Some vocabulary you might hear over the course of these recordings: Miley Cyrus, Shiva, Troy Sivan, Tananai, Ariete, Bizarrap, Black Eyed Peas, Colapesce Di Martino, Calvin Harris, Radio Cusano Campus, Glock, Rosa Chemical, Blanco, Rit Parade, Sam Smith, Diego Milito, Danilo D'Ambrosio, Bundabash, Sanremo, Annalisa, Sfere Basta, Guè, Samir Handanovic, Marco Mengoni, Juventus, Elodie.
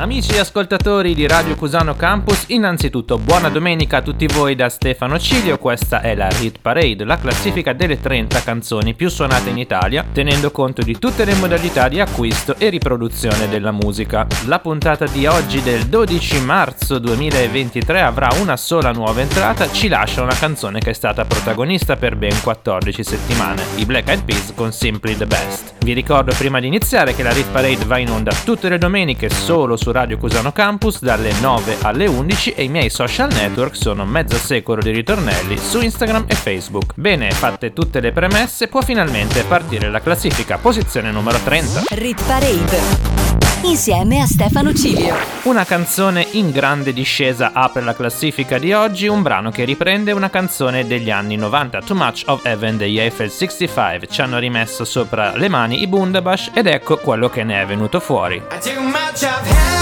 Amici e ascoltatori di Radio Cusano Campus, innanzitutto buona domenica a tutti voi da Stefano Cilio. Questa è la Hit Parade, la classifica delle 30 canzoni più suonate in Italia, tenendo conto di tutte le modalità di acquisto e riproduzione della musica. La puntata di oggi del 12 marzo 2023 avrà una sola nuova entrata, ci lascia una canzone che è stata protagonista per ben 14 settimane, i Black Eyed Peas con Simply the Best. Vi ricordo prima di iniziare che la Hit Parade va in onda tutte le domeniche solo su Radio Cusano Campus dalle 9 alle 11 e i miei social network sono mezzo secolo di ritornelli su Instagram e Facebook. Bene, fatte tutte le premesse, può finalmente partire la classifica, posizione numero 30. Rit Parade. Insieme a Stefano Cilio. Una canzone in grande discesa apre la classifica di oggi, un brano che riprende una canzone degli anni 90, Too Much of Heaven degli Eiffel 65. Ci hanno rimesso sopra le mani i Bundabash ed ecco quello che ne è venuto fuori. Too much of heaven.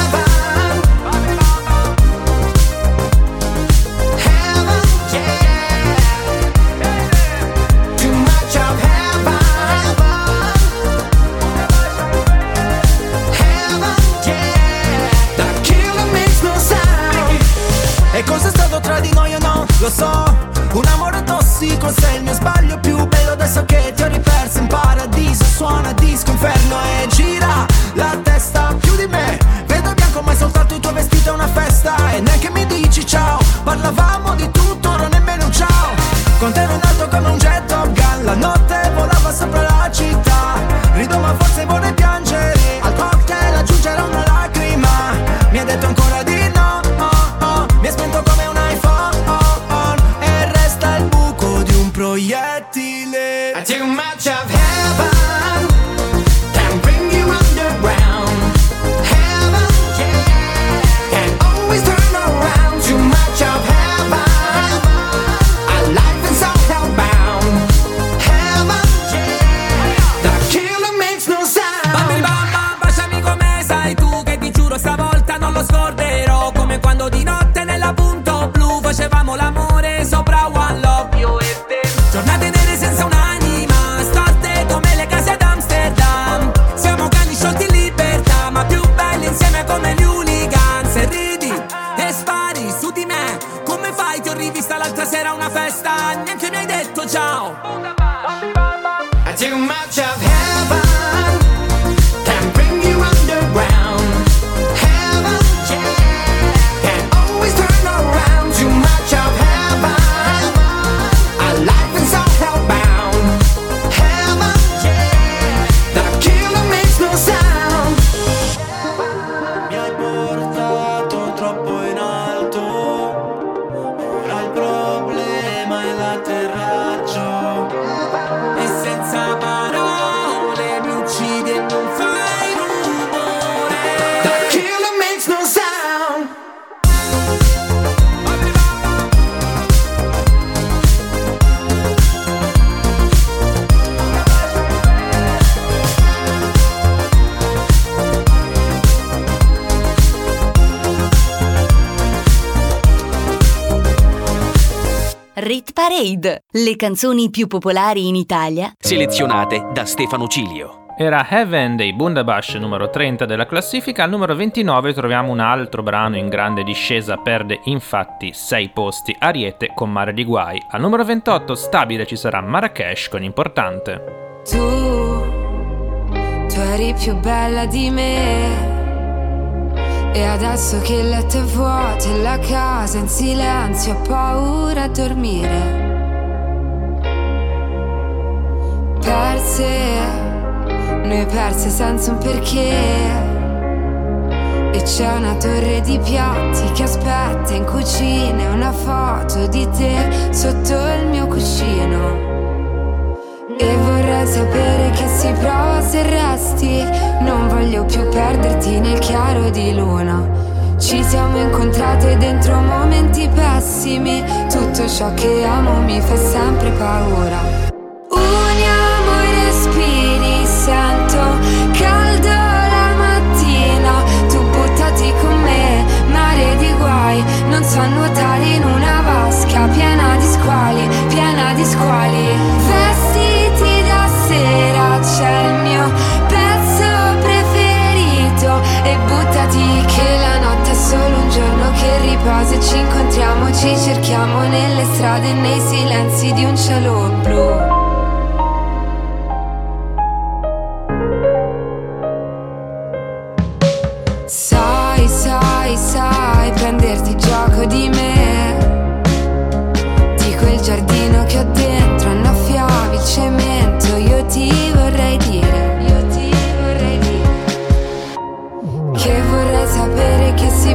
Lo so, un amore tossico, sei il mio sbaglio più bello. Adesso che ti ho riperso in paradiso, suona disco inferno e gira la testa più di me. Vedo bianco ma è soltanto il tuo vestito, è una festa. E neanche mi dici ciao, parlavamo di tutto, non nemmeno un ciao. Con te ero in alto come un jet Top Gun, la notte volava sopra la città. Rido ma forse vorrei piangere, al cocktail aggiungerò una lacrima. Mi ha detto ancora di no, oh, oh. Mi ha spento come un iPhone. Proiettile. I take much of heaven, can bring you underground. Heaven, yeah, can always turn around. Too much of heaven, our life is all hellbound. Heaven, yeah, the killer makes no sound. Bambini bamba, baciami come sai tu, che ti giuro stavolta non lo scorderò. Come quando di notte nella punto blu facevamo l'amore sopra One Love. Io e te tornate nere senza un'anima, storte come le case ad Amsterdam. Siamo cani sciolti in libertà, ma più belli insieme come gli hooligans. E ridi e spari su di me, come fai? Ti ho rivista l'altra sera a una festa, neanche mi hai detto ciao. I take much of heaven, can bring you underground. Heaven, yeah, can always turn around. Too much of heaven. Rit Parade, le canzoni più popolari in Italia, selezionate da Stefano Cilio. Era Heaven dei Bundabash, numero 30 della classifica. Al numero 29 troviamo un altro brano in grande discesa, perde infatti 6 posti, Ariete con Mare di Guai. Al numero 28 stabile ci sarà Marrakech con Importante. Tu eri più bella di me. E adesso che il letto è vuoto e la casa in silenzio, ho paura a dormire. Perse, noi perse senza un perché. E c'è una torre di piatti che aspetta in cucina una foto di te sotto il mio cuscino. E vorrei sapere che si prova se resti. Non voglio più perderti nel chiaro di luna. Ci siamo incontrate dentro momenti pessimi. Tutto ciò che amo mi fa sempre paura. occhiali, vestiti da sera, c'è il mio pezzo preferito e buttati che la notte è solo un giorno che riposa e ci incontriamo, ci cerchiamo nelle strade e nei silenzi di un cielo blu. Sai prenderti gioco di me, di quel giardino che ho dentro, annaffiavi cemento, io ti vorrei dire che vorrei sapere che si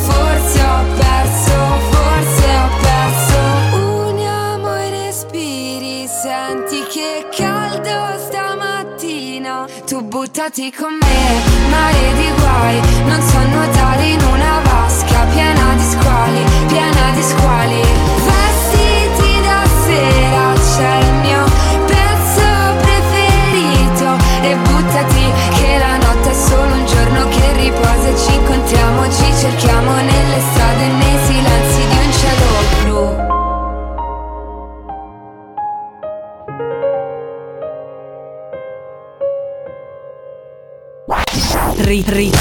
Forse ho perso un amore, respiri, senti che caldo stamattina, tu buttati con me, mare di guai, non so nuotare in una vasca piena di squali, vestiti da sera, c'è il mio pezzo preferito e buttati che la notte è solo un giorno che riposa e ci incontriamo, ci cerchiamo nelle strade e nei silenzi di un cielo blu.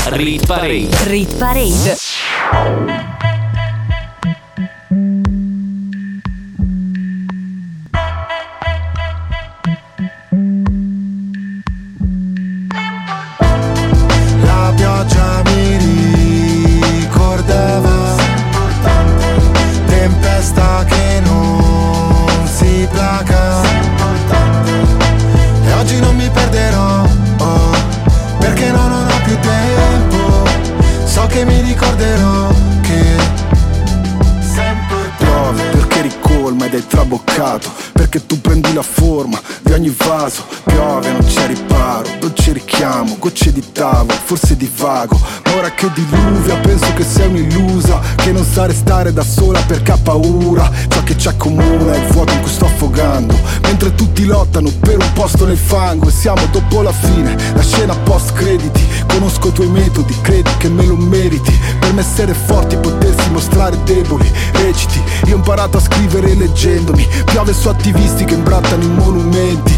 Rit Parade. Forse divago, ma ora che diluvia penso che sei un'illusa, che non sa restare da sola perché ha paura. Ciò che c'è comune è il vuoto in cui sto affogando, mentre tutti lottano per un posto nel fango. E siamo dopo la fine, la scena post crediti. Conosco i tuoi metodi, credi che me lo meriti. Per me essere forti, potersi mostrare deboli. Reciti, io ho imparato a scrivere leggendomi. Piove su attivisti che imbrattano i monumenti,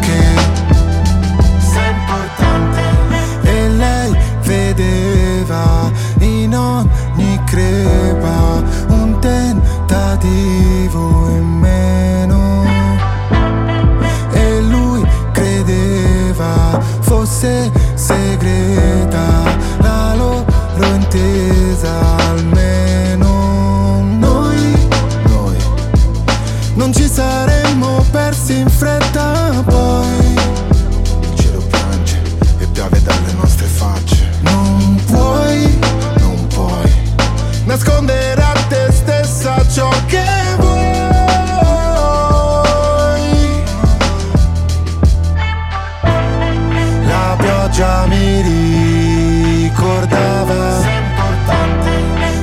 che vedeva in ogni crepa un tentativo in meno, e lui credeva fosse segreta la loro intesa, almeno noi non ci saremmo persi in fretta poi. Il cielo piange e piove dalle nostre facce. Non puoi nascondere a te stessa ciò che vuoi. La pioggia mi ricordava,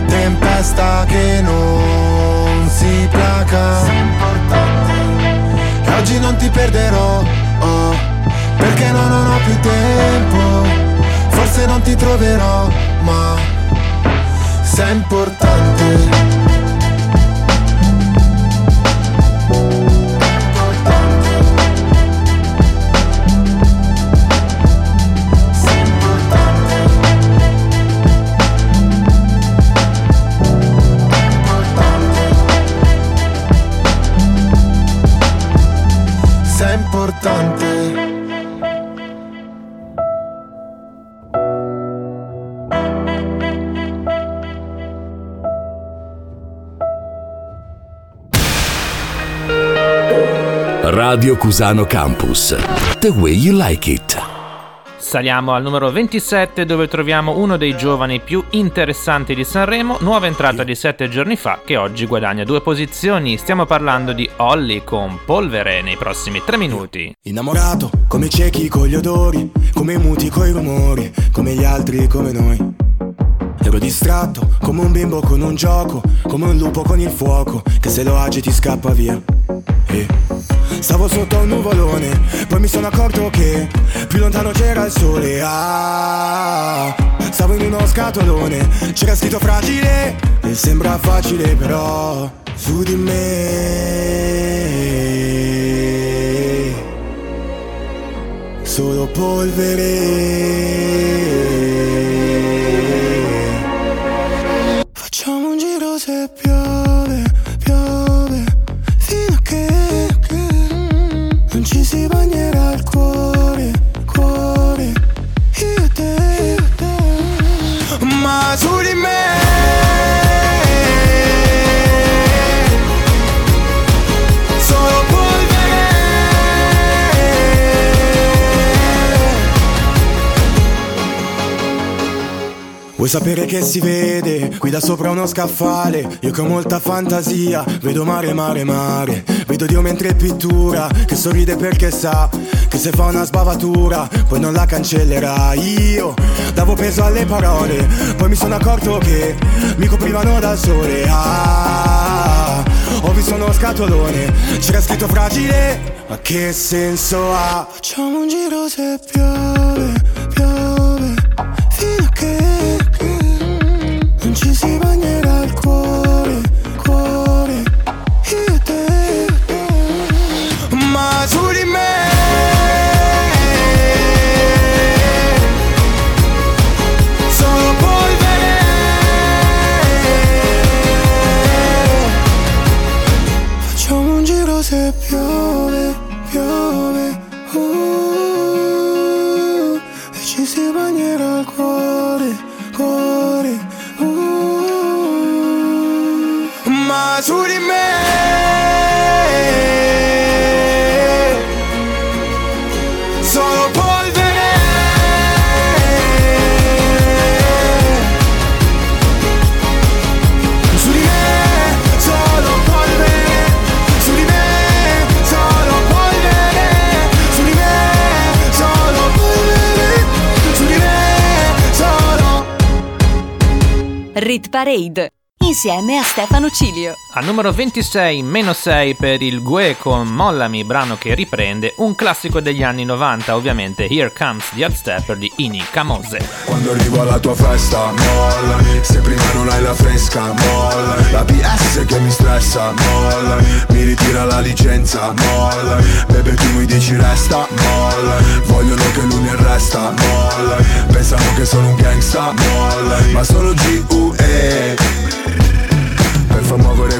tempesta che non si placa. E oggi non ti perderò, oh, perché non ho più tempo. Forse non ti troverò, ma sei importante. Radio Cusano Campus, the way you like it. Saliamo al numero 27, dove troviamo uno dei giovani più interessanti di Sanremo, nuova entrata di 7 giorni fa, che oggi guadagna 2 posizioni. Stiamo parlando di Olly con Polvere nei prossimi 3 minuti. Innamorato, come ciechi con gli odori, come muti coi rumori, come gli altri, come noi. Ero distratto, come un bimbo con un gioco, come un lupo con il fuoco, che se lo agiti scappa via. Stavo sotto un nuvolone, poi mi sono accorto che più lontano c'era il sole. Ah, stavo in uno scatolone, c'era scritto fragile e sembra facile, però su di me solo polvere. Facciamo un giro se piove, piove fino a che ci si bagnerà il cuore, cuore, io e te, io te. Ma su di me solo polvere. Vuoi sapere che si vede qui da sopra uno scaffale? Io che ho molta fantasia vedo mare, mare, mare. Vedo Dio mentre pittura, che sorride perché sa che se fa una sbavatura poi non la cancellerà. Io davo peso alle parole, poi mi sono accorto che mi coprivano dal sole. Ah, ho visto uno scatolone, c'era scritto fragile, ma che senso ha? Facciamo un giro se piove, piove fino a che non ci si bagnerà il cuore, cuore, io e te. Su di me solo polvere. Facciamo un giro se piove, piove, e ci si bagnerà il cuore, cuore, ma su di me solo polvere. Su di me solo polvere, su di me solo polvere, su di me solo polvere, su di me solo. Rit Parade insieme a Stefano Cilio. Al numero 26, meno 6 per il Guè con Mollami, brano che riprende un classico degli anni 90, ovviamente Here Comes the Upstepper di Ini Camose. Quando arrivo alla tua festa, mollami, se prima non hai la fresca, mollami, la PS che mi stressa, mollami, mi ritira la licenza, mollami, bebe tu mi dici resta, mollami, vogliono che lui mi arresta, mollami, pensano che sono un gangsta, mollami, ma sono G.U.E. Per far muovere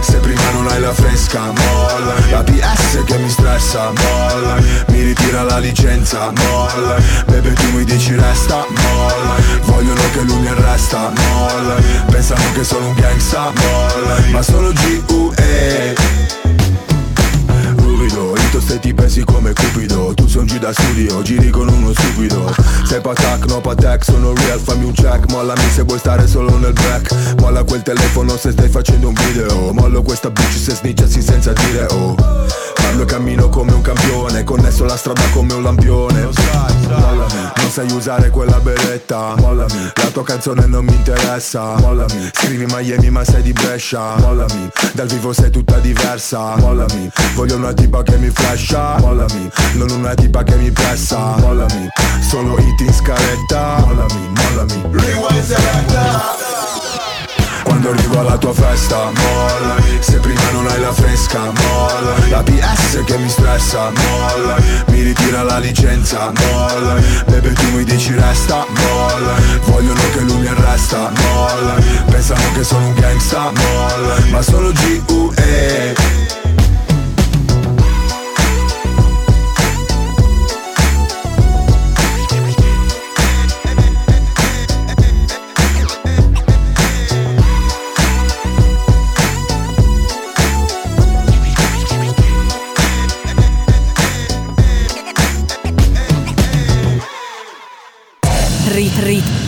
Se prima non hai la fresca, mollami, la PS che mi stressa, mollami, mi ritira la licenza, mollami, bebe tu mi dici resta, mollami, vogliono che lui mi arresta, mollami, pensano che sono un gangsta, mollami, ma sono G.U.E. Ruvido, io sti ti pensi come Cupido, tu son giù da studio, giri con uno stupido. Sei patac, no patac, sono real, fammi un check. Mollami se vuoi stare solo nel back. Molla quel telefono se stai facendo un video. Mollo questa bitch se snitchassi senza dire oh. Parlo e cammino come un campione, connesso la strada come un lampione. Mollami, non sai usare quella beretta. Mollami, la tua canzone non mi interessa. Mollami, scrivi Miami ma sei di Brescia. Mollami, dal vivo sei tutta diversa. Mollami, voglio una tipa che mi flasha. Mollami, non una tipa che mi pressa. Mollami, solo hit in scaletta. Mollami, mollami, rewind selecta. Quando arrivo alla tua festa, molla. Se prima non hai la fresca, molla. La PS che mi stressa, molla. Mi ritira la licenza, molla. Bebe tu mi dici resta, molla. Vogliono che lui mi arresta, molla. Pensano che sono un gangsta, molla. Ma sono G.U.E.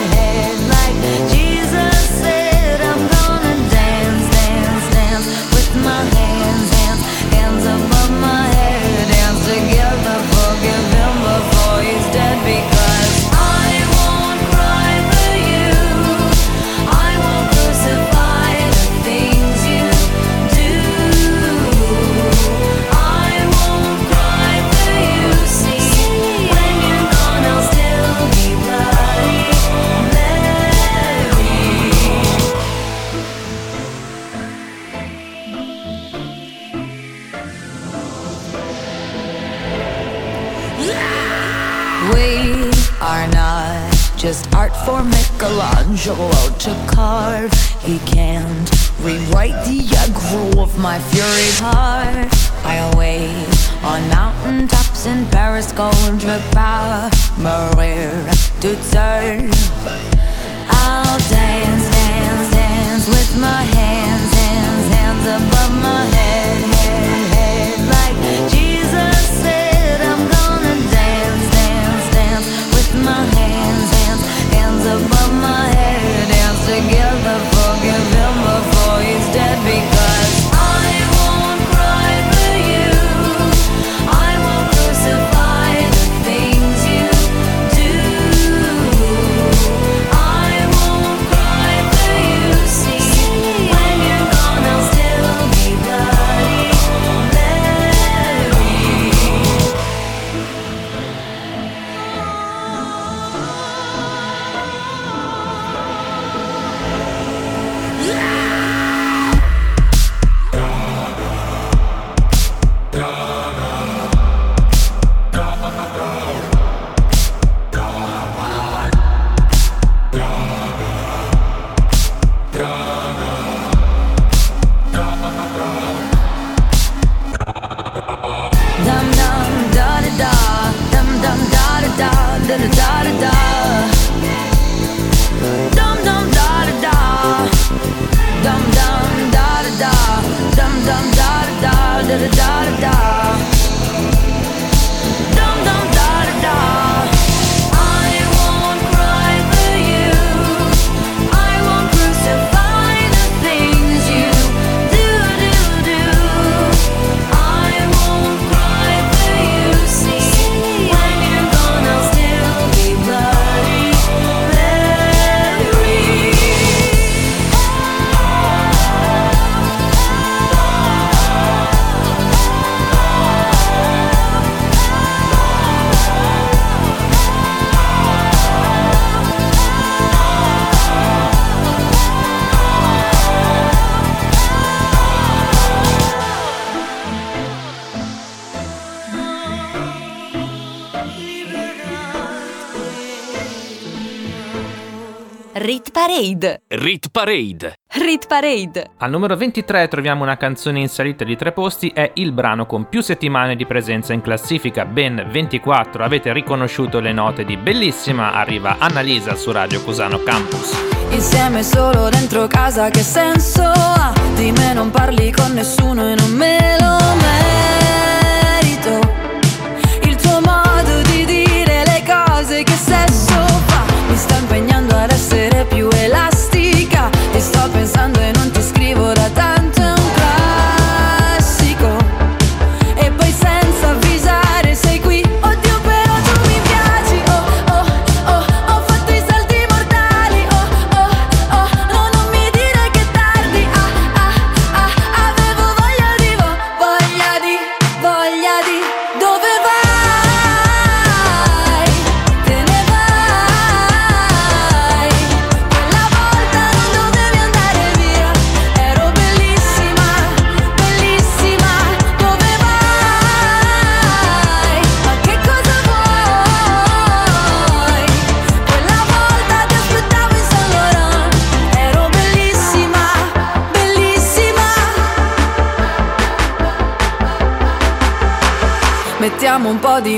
head. Like Jesus said, I'm gonna dance, dance, dance with my hands, hands, hands above my head. Dance together, forgive him before he's dead, because I won't cry for you, I won't crucify the things you do. I won't cry for you, see, when you're gone I'll still be bloody Mary. We are not just art for Michelangelo to carve. He can't rewrite the aggro of my fury heart. I'll wait on mountaintops in Paris, Gondra, Maria to turn. I'll dance, dance, dance with my hands, hands, hands above my head, head, head. Like Jesus said, I'm gonna dance, dance, dance with my hands, hands, hands above my head. Dance together, forgive him before he's dead, because I won't cry for you, I won't crucify the things you do. I won't cry for you, see, when you're gone I'll still be bloody Mary. Rit Parade. Al numero 23 troviamo una canzone in salita di 3 posti, è il brano con più settimane di presenza in classifica, ben 24. Avete riconosciuto le note di Bellissima? Arriva Annalisa su Radio Cusano Campus. Insieme solo dentro casa, che senso ha? Di me non parli con nessuno e non me lo merito. Il tuo modo di dire le cose, che senso fa? Mi sto impegnando ad essere più elastica, ti sto pensando e non ti scrivo da tanto, è un classico. E poi senza avvisare sei qui, oddio però tu mi piaci. Oh oh oh, ho fatto i salti mortali. Oh oh oh, no non mi dire che è tardi. Ah ah ah, avevo voglia di voglia. Mettiamo un po' di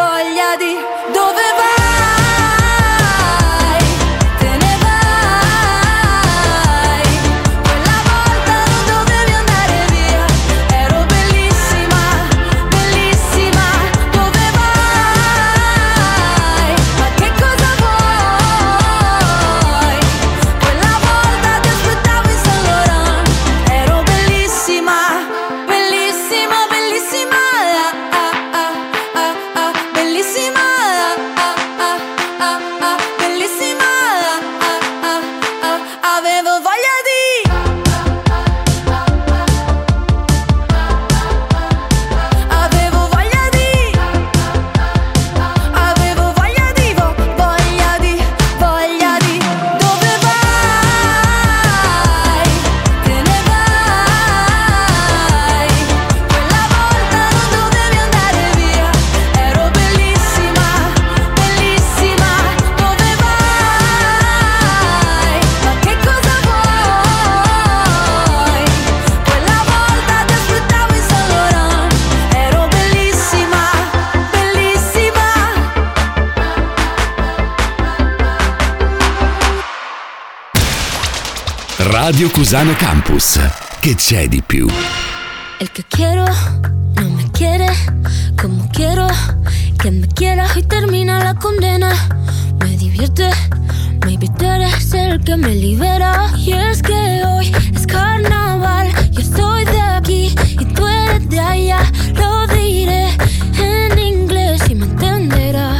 voglia di. Dove vai? Te ne vai. Quella volta non dovevi andare via. Ero bellissima, bellissima. Dove vai? Ma che cosa vuoi? Quella volta ti aspettavo in San Laurent. Ero bellissima, bellissima, bellissima. Ah, ah, ah, ah, bellissima. Ah, ah, ah, ah, bellissima. Ah, ah, ah, ah, avevo voglia di. Avevo voglia di. Avevo voglia di, voglia di, voglia di. Dove vai? Te ne vai. Quella volta non dovevi andare via. Ero bellissima, bellissima. Dove vai? Ma che cosa vuoi? Quella volta ti aspettavo in San Laurent. Ero bellissima, bellissima. Radio Cusano Campus. Che c'è di più? El que quiero no me quiere como quiero que me quiera y termina la condena. Me divierte, maybe tú eres el que me libera. Y es que hoy es carnaval, yo soy de aquí y tú eres de allá. Lo diré en inglés y me entenderás.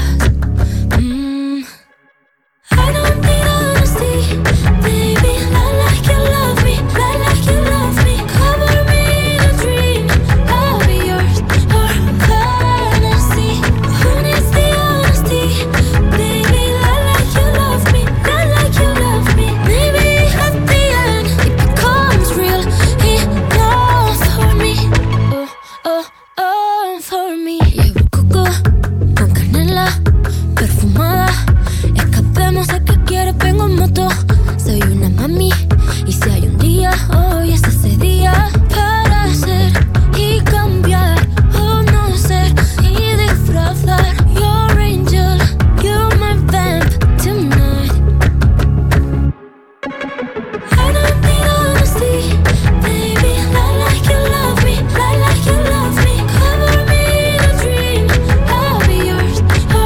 I don't need honesty, baby. Lie like you love me, lie like you love me. Cover me in a dream, I'll be yours. Or honesty, honesty, honesty, baby. Lie like you love me, lie like you love me. Maybe at the end it becomes real. Enough for me, oh, oh, oh, for me. Llevo coco con canela perfumada. Escapemos a que quieres, vengo en moto. Soy una mami y si hay un día, hoy es ese día para ser y cambiar, conocer y disfrazar. You're angel, you're my vamp tonight. I don't need honesty, baby. Lie like you love me, lie like you love me. Cover me in a dream, I'll be yours. Or honesty,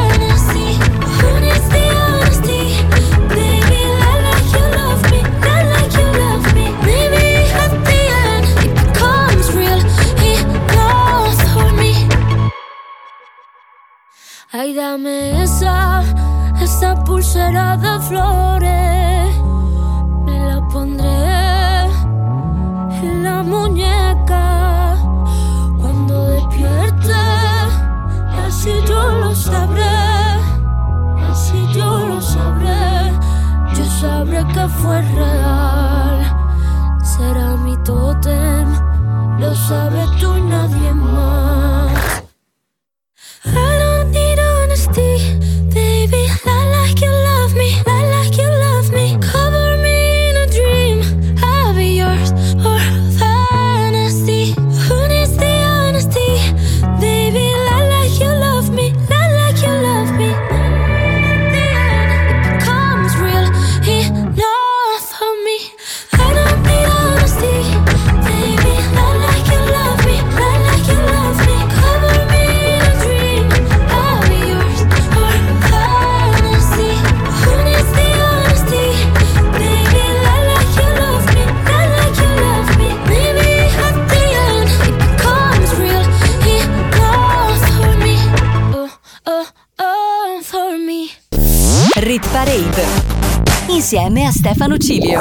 honesty, honesty, baby. Lie like you love me, lie like you love me. Maybe at the end it becomes real. Enough for me. Ay, dame esa, esa pulsera de flores. Me la pondré en la muñeca. Cuando despierte, así yo lo sabré. Así yo lo sabré. Yo sabré que fue real. Será mi tótem. Lo sabes tú y nadie más. I don't need honesty, baby. Lie like you love me, lie like you love me. Cover me in a dream, I'll be yours. Or honesty, honesty, honesty, baby. Lie like you love me, lie like you love me. At the end, it becomes real. Enough for me. I don't need honesty, baby. Lie like you love me, lie like you love me. Cover me in a dream, I'll be yours. Or honesty, honesty, honesty, baby. Lie like you love me, lie like you love me. Maybe at the end it becomes real. Enough for me. Oh, oh, oh, for me. Rit Parade insieme a Stefano Cilio.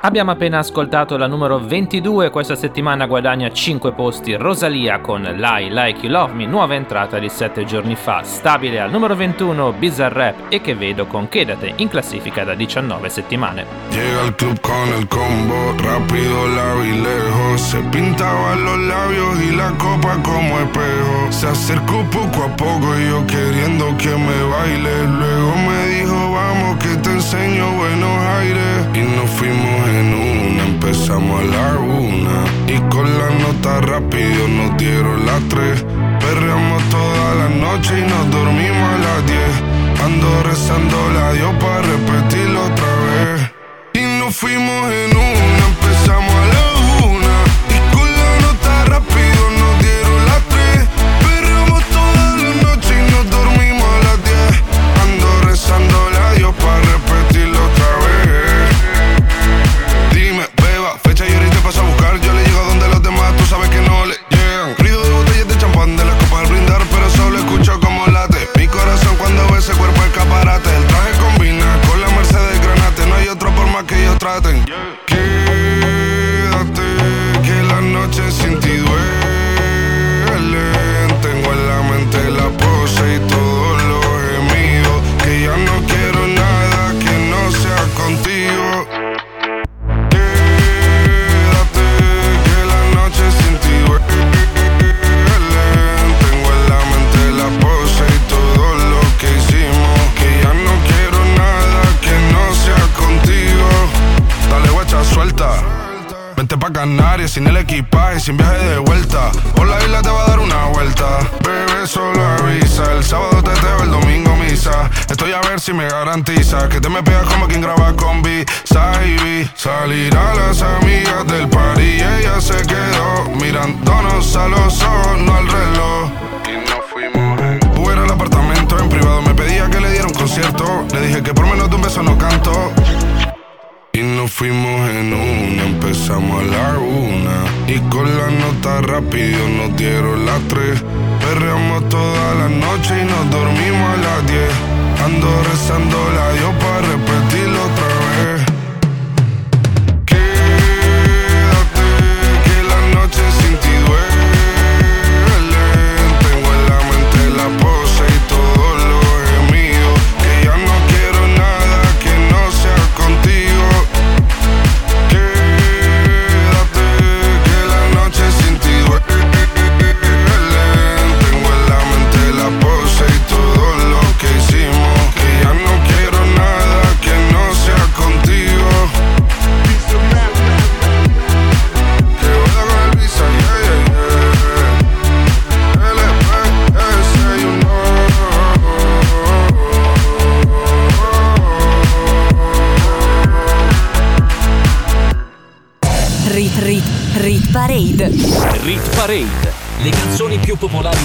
Abbiamo appena ascoltato la numero 22, questa settimana guadagna 5 posti Rosalia con I Like You Love Me, nuova entrata di 7 giorni fa. Stabile al numero 21 Bizarrap e Che Vedo con Quédate, in classifica da 19 settimane. Llega al club con el combo, rápido la vi lejos, se pintaba los labios y la copa como espejo, se acercó poco a poco y yo queriendo que me baile, luego me dijo vamos que te enseño buenos aires, y nos fuimos en una, empezamos a la una, y con la nota rápido nos dieron las 3, perreamos toda la noche y nos dormimos a las 10, ando rezando la Dios para repetirlo otra vez, y nos fuimos en una, empezamos a la una, y con la nota rápido nos dieron las 3, perreamos toda la noche y nos dormimos a las 10, ando rezando la Dios para repetirlo otra vez. Dime, beba, fecha y ahorita paso a buscar, yo le llego donde los demás tú sabes que no le llegan, ruido de botellas de champán, de las copas al brindar, pero solo escucho como late mi corazón cuando ve ese cuerpo escaparate, el traje combina con la Mercedes Granate, no hay otra forma que ellos traten. Quédate, que la noche sin ti duele, tengo en la mente la pose y todos los gemidos, que ya no quiero nada que no sea contigo. Quédate, que la noche sin ti duele, tengo en la mente la pose y todo lo que hicimos, que ya no quiero nada que no sea contigo. Dale guacha, suelta, vente pa' Canarias sin el equipaje, sin viaje de vuelta, por la isla te va a dar una vuelta, bebé solo avisa, el sábado teteo, el domingo misa, estoy a ver si me garantiza que te me pegas como quien graba con B-Side. Salir a las amigas del par y ella se quedó mirándonos a los ojos, no al reloj, y nos fuimos en fuera al apartamento, en privado me pedía que le diera un concierto, le dije que por menos de un beso no canto. Y nos fuimos en una, empezamos a la una, y con la nota rápido nos dieron las 3, perreamos toda la noche y nos dormimos a las 10, ando rezando la Dios para repetirlo otra vez. Quédate, que la noche sin ti duele, tengo en la mente la pose y todo lo gemido, que ya no quiero nada que no sea contigo. Parade. Rit Parade, le canzoni più popolari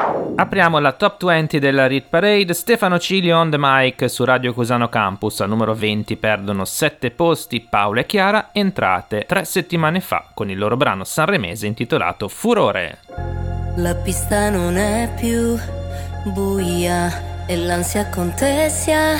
Apriamo la top 20 della Rit Parade, Stefano Cilio on the mic su Radio Cusano Campus. Al numero 20 perdono 7 posti Paola e Chiara, entrate 3 settimane fa con il loro brano sanremese intitolato Furore. La pista non è più buia e l'ansia contessa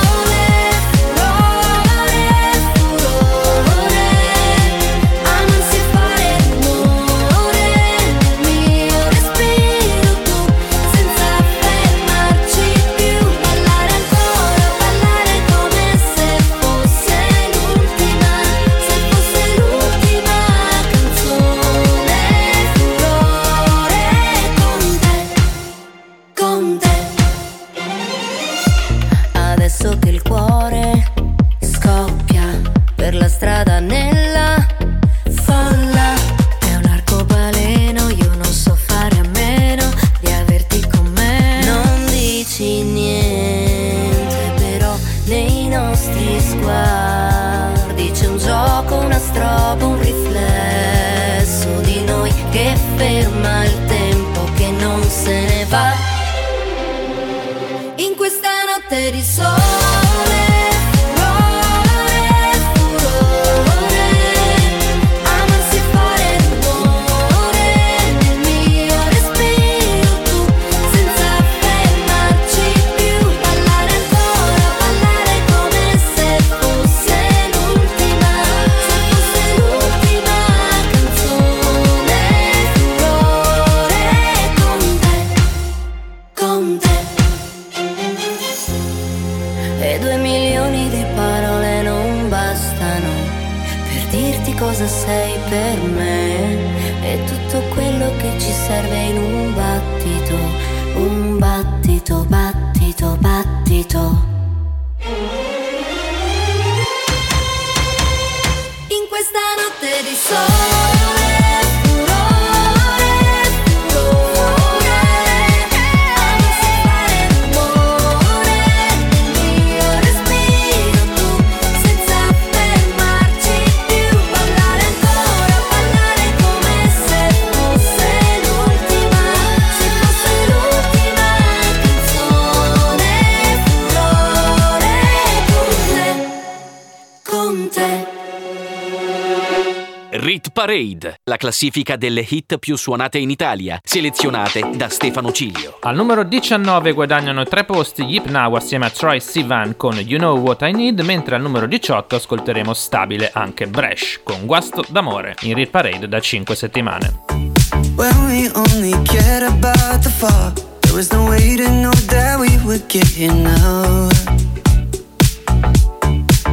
Per la strada nella folla strobo, un riflesso di noi che ferma il tempo che non se ne va. In questa notte di sole sei per me, è tutto quello che ci serve in un battito, battito, battito. In questa notte di sole Hit Parade, la classifica delle hit più suonate in Italia, selezionate da Stefano Cilio. Al numero 19 guadagnano 3 posti gli Pnau assieme a Troy Sivan con You Know What I Need, mentre al numero 18 ascolteremo stabile anche Bresh con Guasto d'amore, in Hit Parade da 5 settimane. When we only cared about the fall, there was no way to know that we would get here now.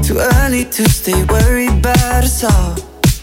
Too early to stay worried about us all.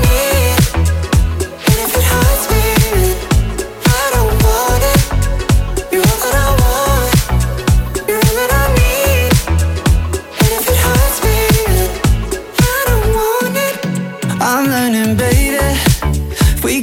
need. And if it hurts me,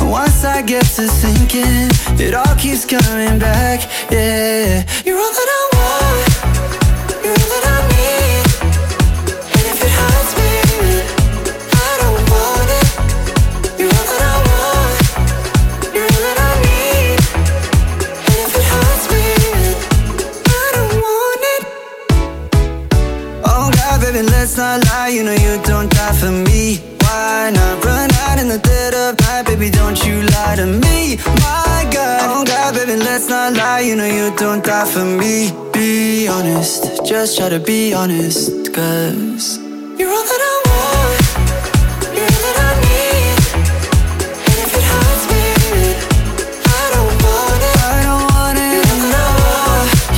Once I get to thinking, it all keeps coming back, yeah. You're all that I want, you're all that I need. And if it hurts me, I don't want it. You're all that I want, you're all that I need. And if it hurts me, I don't want it. Oh God, baby, let's not lie, you know you don't die for me. Why not run out in the dead of night? Baby, don't you lie to me, my God. Oh God, baby, let's not lie. You know you don't die for me. Be honest, just try to be honest. Cause you're all that I want, you're all that I need. And if it hurts me, I don't want it. I don't want it.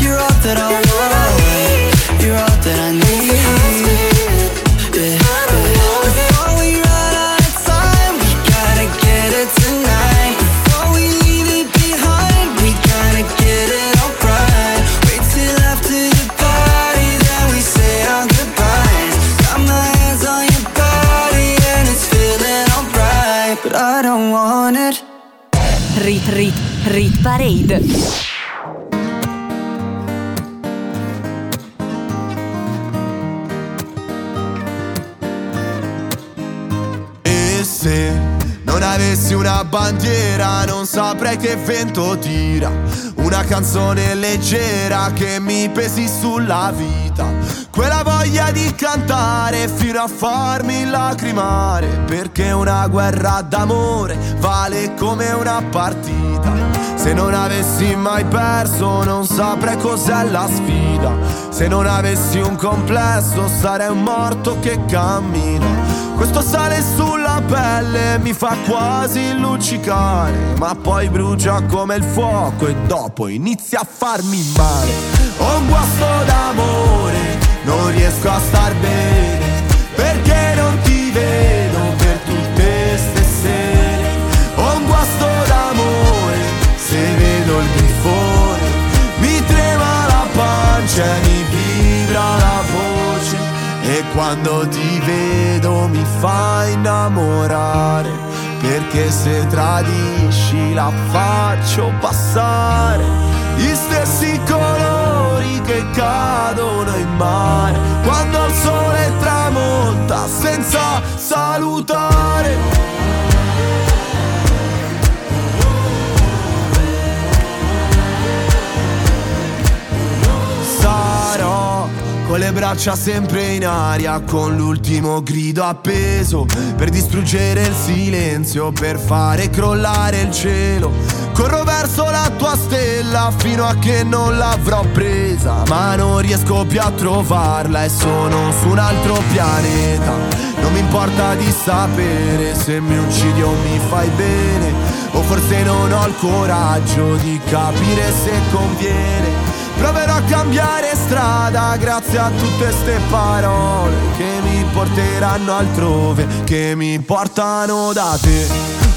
You're all that I want, you're all that I want, you're all that I need. Rit Parade. E se non avessi una bandiera, non saprei che vento tira. Una canzone leggera che mi pesi sulla vita. Quella voglia di cantare fino a farmi lacrimare. Perché una guerra d'amore vale come una partita. Se non avessi mai perso non saprei cos'è la sfida. Se non avessi un complesso sarei un morto che cammina. Questo sale sulla pelle mi fa quasi luccicare, ma poi brucia come il fuoco e dopo inizia a farmi male. Ho un guasto d'amore, non riesco a star bene perché non ti vedo per tutte ste sere. Ho un guasto d'amore, se vedo il grifone mi trema la pancia e mi vibra la voce, e quando ti vedo mi fa innamorare, perché se tradisci la faccio passare. Gli stessi colori che cadono in mare quando il sole tramonta senza salutare. Con le braccia sempre in aria, con l'ultimo grido appeso, per distruggere il silenzio, per fare crollare il cielo. Corro verso la tua stella fino a che non l'avrò presa, ma non riesco più a trovarla e sono su un altro pianeta. Non mi importa di sapere se mi uccidi o mi fai bene, o forse non ho il coraggio di capire se conviene. Proverò a cambiare strada grazie a tutte ste parole che mi porteranno altrove, che mi portano da te.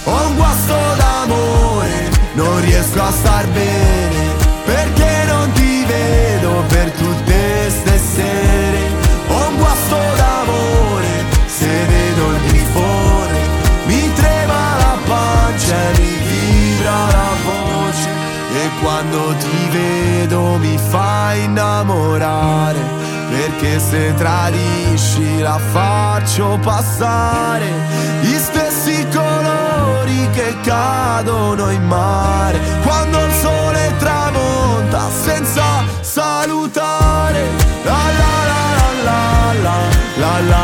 Ho un guasto d'amore, non riesco a star bene perché non ti vedo per tutte ste sere. Ho un guasto d'amore, se vedo il grifone mi trema la pancia e mi vibra la voce, e quando ti vedo mi fai innamorare, perché se tradisci la faccio passare. Gli stessi colori che cadono in mare quando il sole tramonta senza salutare. La la la la la la la la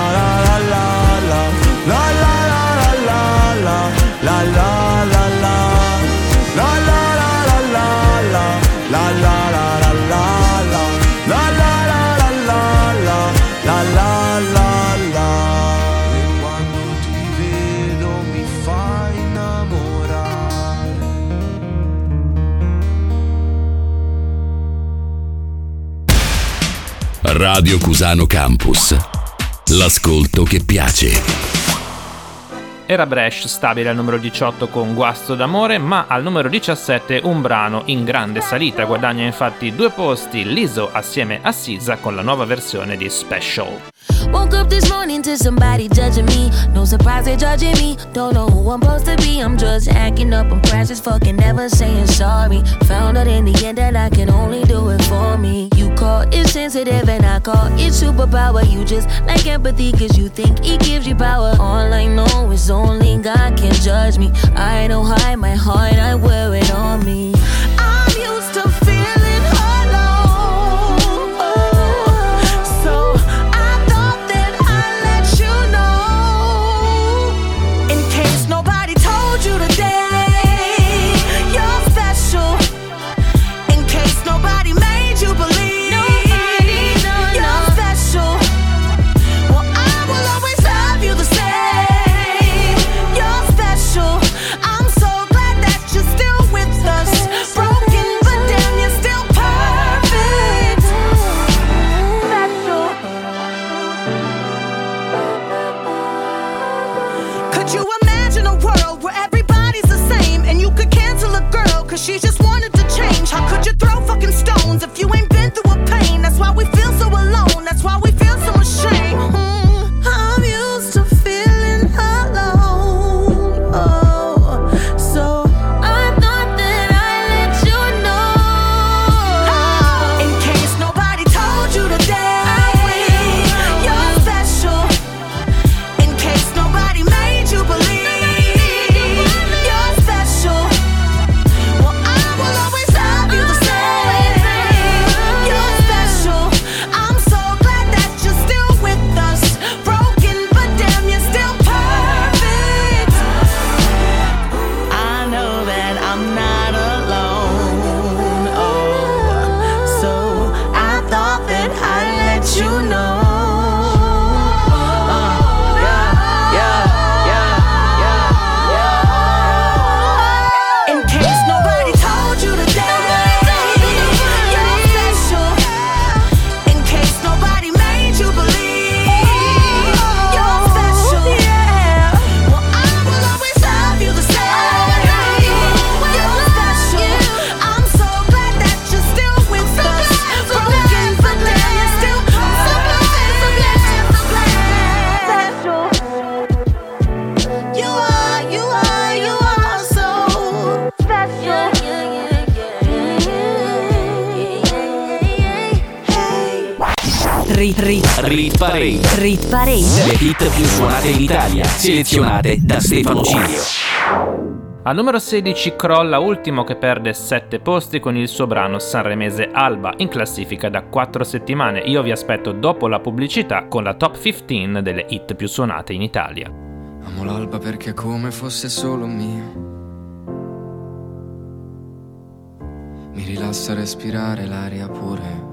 la la la la la la la. Radio Cusano Campus, l'ascolto che piace. Era Bresh, stabile al numero 18 con Guasto d'amore, ma al numero 17 un brano in grande salita, guadagna infatti 2 posti l'ISO assieme a SZA con la nuova versione di Special. Woke up this morning to somebody judging me. No surprise they're judging me. Don't know who I'm supposed to be. I'm just acting up. I'm crash as fuck and never saying sorry. Found out in the end that I can only do it for me. You call it sensitive and I call it superpower. You just like empathy cause you think it gives you power. All I know is only God can judge me. I don't hide my heart, I wear it on me. I'm used to feeling hollow, so I thought that I'd let you know. In case nobody told you today, you're special. In case nobody made you believe, nobody, no, you're no. Special. Well, I will always love you the same. I'm so glad that you're still with us. Broken, but damn, you're still perfect. Special. Could you imagine a world where everybody's the same and you could cancel a girl cause she just wanted to change? How could you throw fucking stones if you ain't been through a pain? That's why we feel so alone, that's why we feel so ashamed. I'm used to feeling hollow. Rit Parade. Le hit più suonate in Italia, selezionate da Stefano Cilio. Al numero 16 crolla Ultimo, che perde 7 posti con il suo brano sanremese Alba, in classifica da 4 settimane. Io vi aspetto dopo la pubblicità con la top 15 delle hit più suonate in Italia. Amo l'alba perché come fosse solo mia. Mi rilassa respirare l'aria pure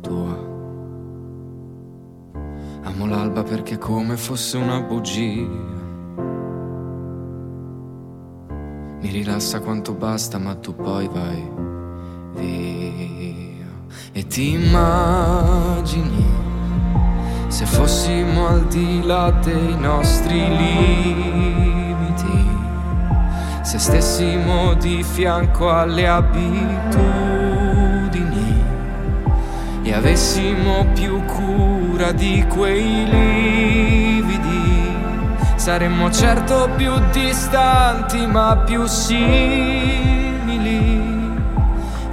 tua. Amo l'alba perché come fosse una bugia. Mi rilassa quanto basta, ma tu poi vai via. E ti immagini se fossimo al di là dei nostri limiti, se stessimo di fianco alle abitudini e avessimo più cura di quei lividi, saremmo certo più distanti ma più simili,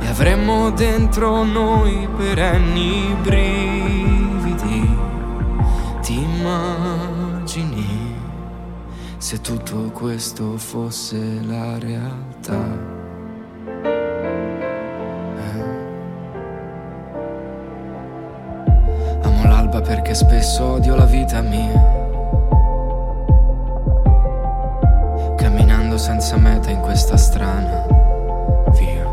e avremmo dentro noi perenni brividi. Ti immagini se tutto questo fosse la realtà? Amo l'alba perché spesso odio la vita mia, camminando senza meta in questa strana via.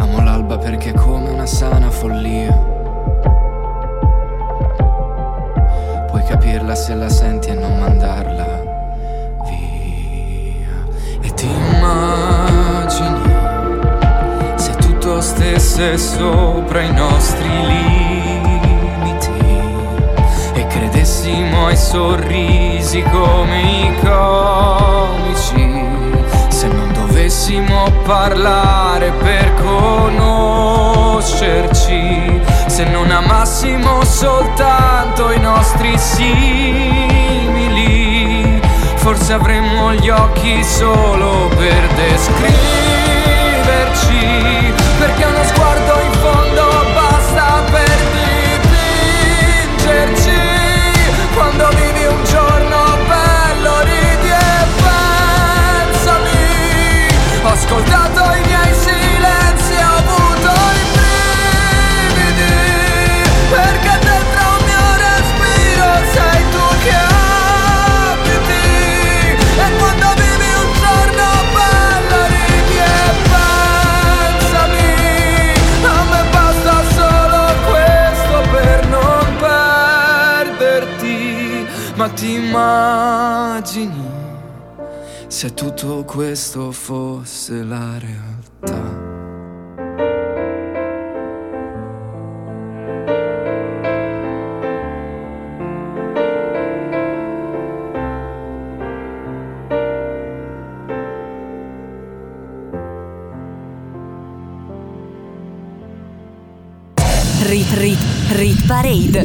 Amo l'alba perché è come una sana follia, capirla se la senti e non mandarla via. E ti immagini se tutto stesse sopra i nostri limiti e credessimo ai sorrisi come i comici, se non dovessimo parlare per conoscerci, se non amassimo soltanto i nostri simili, forse avremmo gli occhi solo per descriverci, perché uno sguardo in fondo basta per dipingerci. Quando vivi un giorno bello ridi e pensami, ho ascoltato i miei silenzi, ho avuto i perché dentro il mio respiro sei tu che abiti, e quando vivi un giorno bello ridi e pensami, a me basta solo questo per non perderti. Ma ti immagini se tutto questo fosse la realtà? Rit Parade.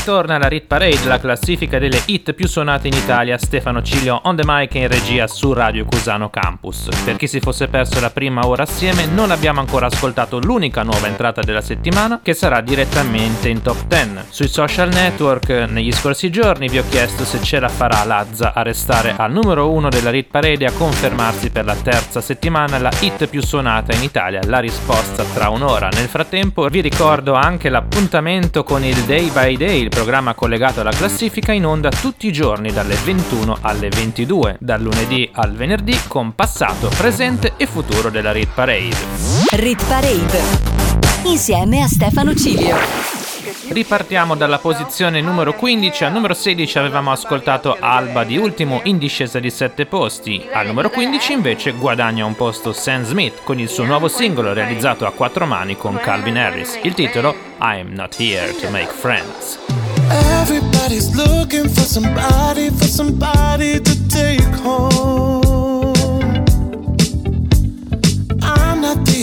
Ritorna alla Rit Parade, la classifica delle hit più suonate in Italia. Stefano Cilio on the mic in regia su Radio Cusano Campus. Per chi si fosse perso la prima ora assieme, non abbiamo ancora ascoltato l'unica nuova entrata della settimana, che sarà direttamente in top 10. Sui social network negli scorsi giorni vi ho chiesto se ce la farà Lazza a restare al numero 1 della Rit Parade e a confermarsi per la terza settimana la hit più suonata in Italia. La risposta tra un'ora. Nel frattempo vi ricordo anche l'appuntamento con il Day by Day, programma collegato alla classifica, in onda tutti i giorni dalle 21 alle 22, dal lunedì al venerdì, con passato, presente e futuro della Rit Parade. Rit Parade insieme a Stefano Cilio. Ripartiamo dalla posizione numero 15. Al numero 16 avevamo ascoltato Alba di Ultimo, in discesa di 7 posti. Al numero 15 invece guadagna un posto Sam Smith con il suo nuovo singolo realizzato a quattro mani con Calvin Harris. Il titolo I'm Not Here to Make Friends. Everybody's looking for somebody to take home. I'm not the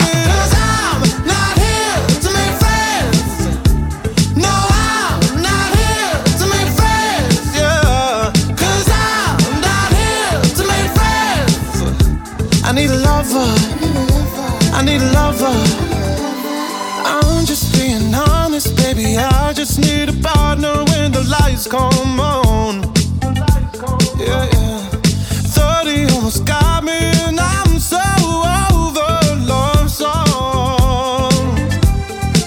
it. 'Cause I'm not here to make friends. No, I'm not here to make friends. Yeah. 'Cause I'm not here to make friends. I need a lover. I need a lover. I'm just being honest, baby, I just need a partner when the lights come on. Yeah, yeah. 30 almost got me and I'm so over love song.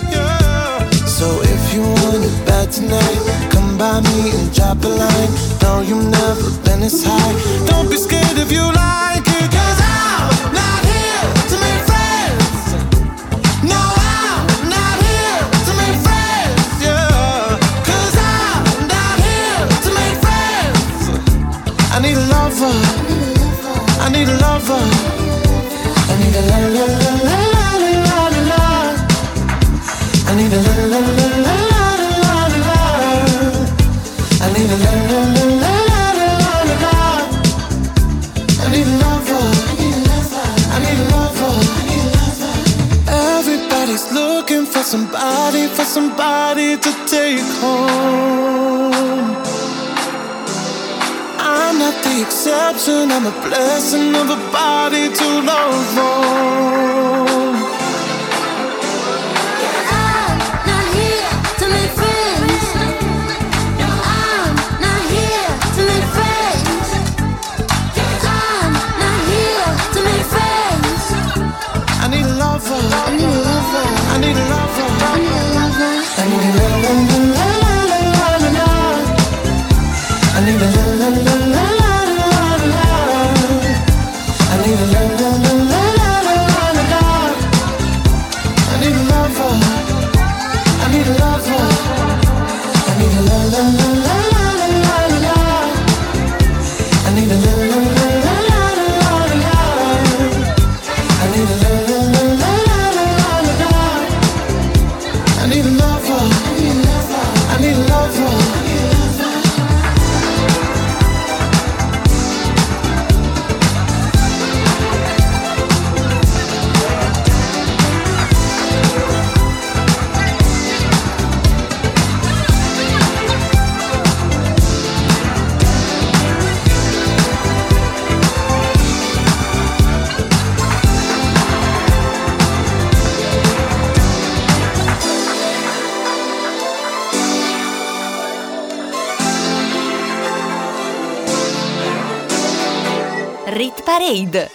Yeah. So if you want it bad tonight, come by me and drop a line. No, you've never been this high. Don't be scared if you like it, 'cause I'm not here to make friends. No, I need a lover, I need a lover, I need a la la la la la la la la. I need a la la la la la la la. I need a la la la la la la la. I need a lover, I need a lover. Everybody's looking for somebody to take home. I'm not the exception, I'm a blessing of a body to love on. I'm not here to make friends. No, I'm not here to make friends. I'm not here to make friends. I need a lover, I need a lover, I need a lover, I need a lover, I need a lover, I need a lover.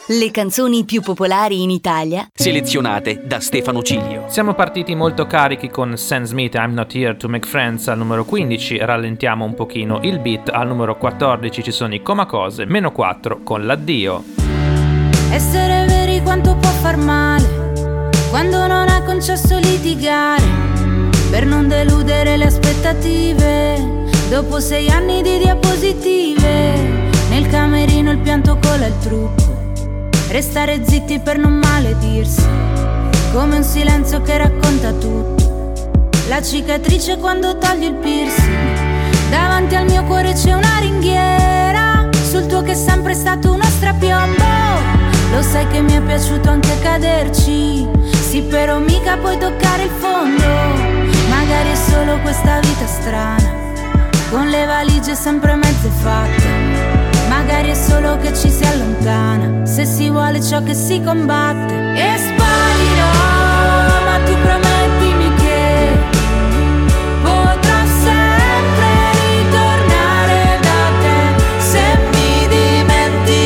Le canzoni più popolari in Italia, selezionate da Stefano Cilio. Siamo partiti molto carichi con Sam Smith, I'm Not Here to Make Friends al numero 15, rallentiamo un pochino il beat, al numero 14 ci sono i Coma Cose, meno 4 con l'addio. Essere veri quanto può far male, quando non ha concesso litigare, per non deludere le aspettative, dopo 6 anni di diapositive. Nel camerino il pianto cola il trucco, restare zitti per non maledirsi, come un silenzio che racconta tutto. La cicatrice quando togli il piercing, davanti al mio cuore c'è una ringhiera, sul tuo che è sempre stato uno strapiombo. Lo sai che mi è piaciuto anche caderci, sì però mica puoi toccare il fondo. Magari è solo questa vita strana, con le valigie sempre mezze fatte. Magari è solo che ci si allontana, se si vuole ciò che si combatte. E sparirò, ma tu promettimi che potrò sempre ritornare da te se mi dimentichi.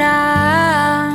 andrà.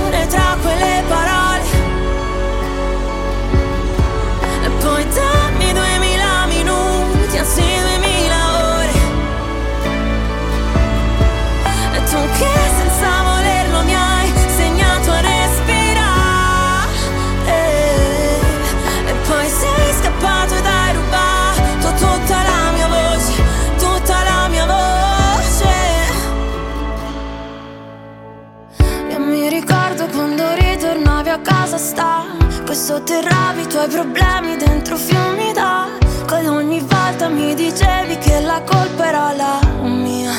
tra quelle parole, e poi dammi 2000 minuti, anzi 2000 ore, e tu che senza volerlo mi hai segnato a respirare, e poi sei scappato ed hai rubato tutta la mia voce, tutta la mia voce. Mi ricordo quando ritornavi a casa stanco e sotterravi i tuoi problemi dentro fiumi d'acqua, ed ogni volta mi dicevi che la colpa era la mia.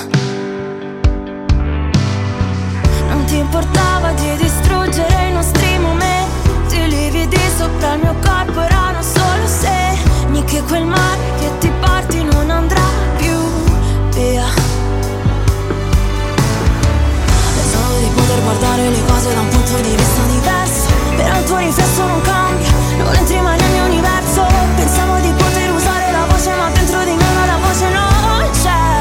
Non ti importava di distruggere i nostri momenti, i lividi sopra il mio corpo erano solo segni che quel mare che ti porti non andrà più via. Poter guardare le cose da un punto di vista diverso, però il tuo riflesso non cambia, non entri mai nel mio universo. Pensavo di poter usare la voce, ma dentro di me la voce non c'è.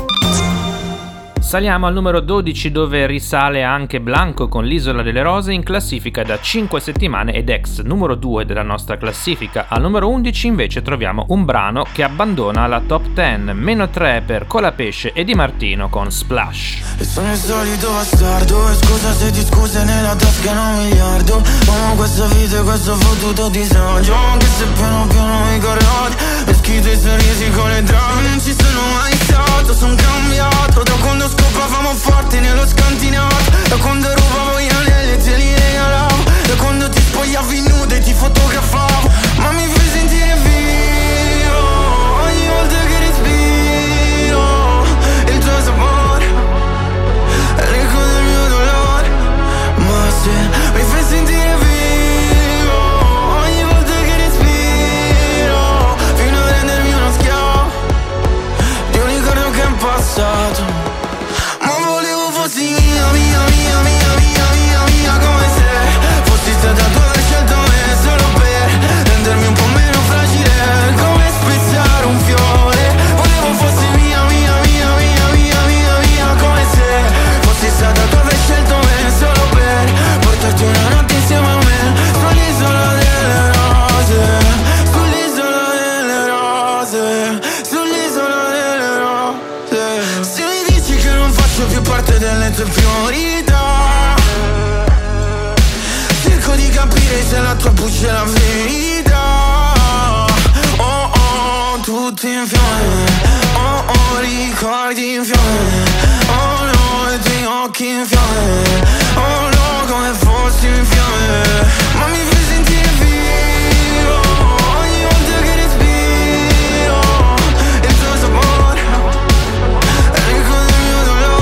Saliamo al numero 12, dove risale anche Blanco con l'Isola delle Rose, in classifica da 5 settimane ed ex numero 2 della nostra classifica. Al numero 11 invece troviamo un brano che abbandona la top 10, meno 3 per Colapesce e Di Martino con Splash. E sono il solito bastardo, e scusa se ti scuse nella tasca non un miliardo. Amo questa vita e questo fottuto disagio, anche se piano piano mi corrodi, e schito i sorrisi con le drame. Non ci sono mai stato, son cambiato da quando scopavamo forte nello scantinato, da quando rubavo gli anelli e te li regalavo, da quando ti spogliavi nuda e ti fotografavo. Ma mi fai sentire vivo ogni volta che respiro il tuo sapore, l'eco del mio dolore. Ma se mi fai sentire vivo ogni volta che respiro, fino a rendermi uno schiavo di un ricordo che è passato. Priorità, cerco di capire se la tua buccia è la verità. Oh oh, tutto in fiamme, oh oh, ricordi in fiamme, oh no, i tuoi occhi in fiamme, oh no, come fossi in fiamme. Ma mi fai sentire vivo ogni volta che respiro il tuo sapore, ricordo il mio dolore.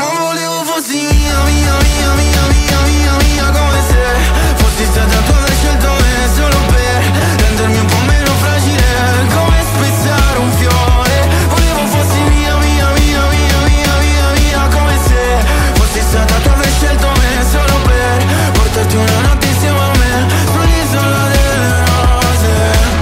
Ma volevo fossi mia, mia, mia, mia, mia, mia, mia, come se fossi stata tu aver scelto me solo per rendermi un po' meno fragile, come spezzare un fiore. Volevo fossi mia, mia, mia, mia, mia, mia, mia, come se fossi stata tu aver scelto me solo per portarti una notte insieme a me sull'isola delle rose.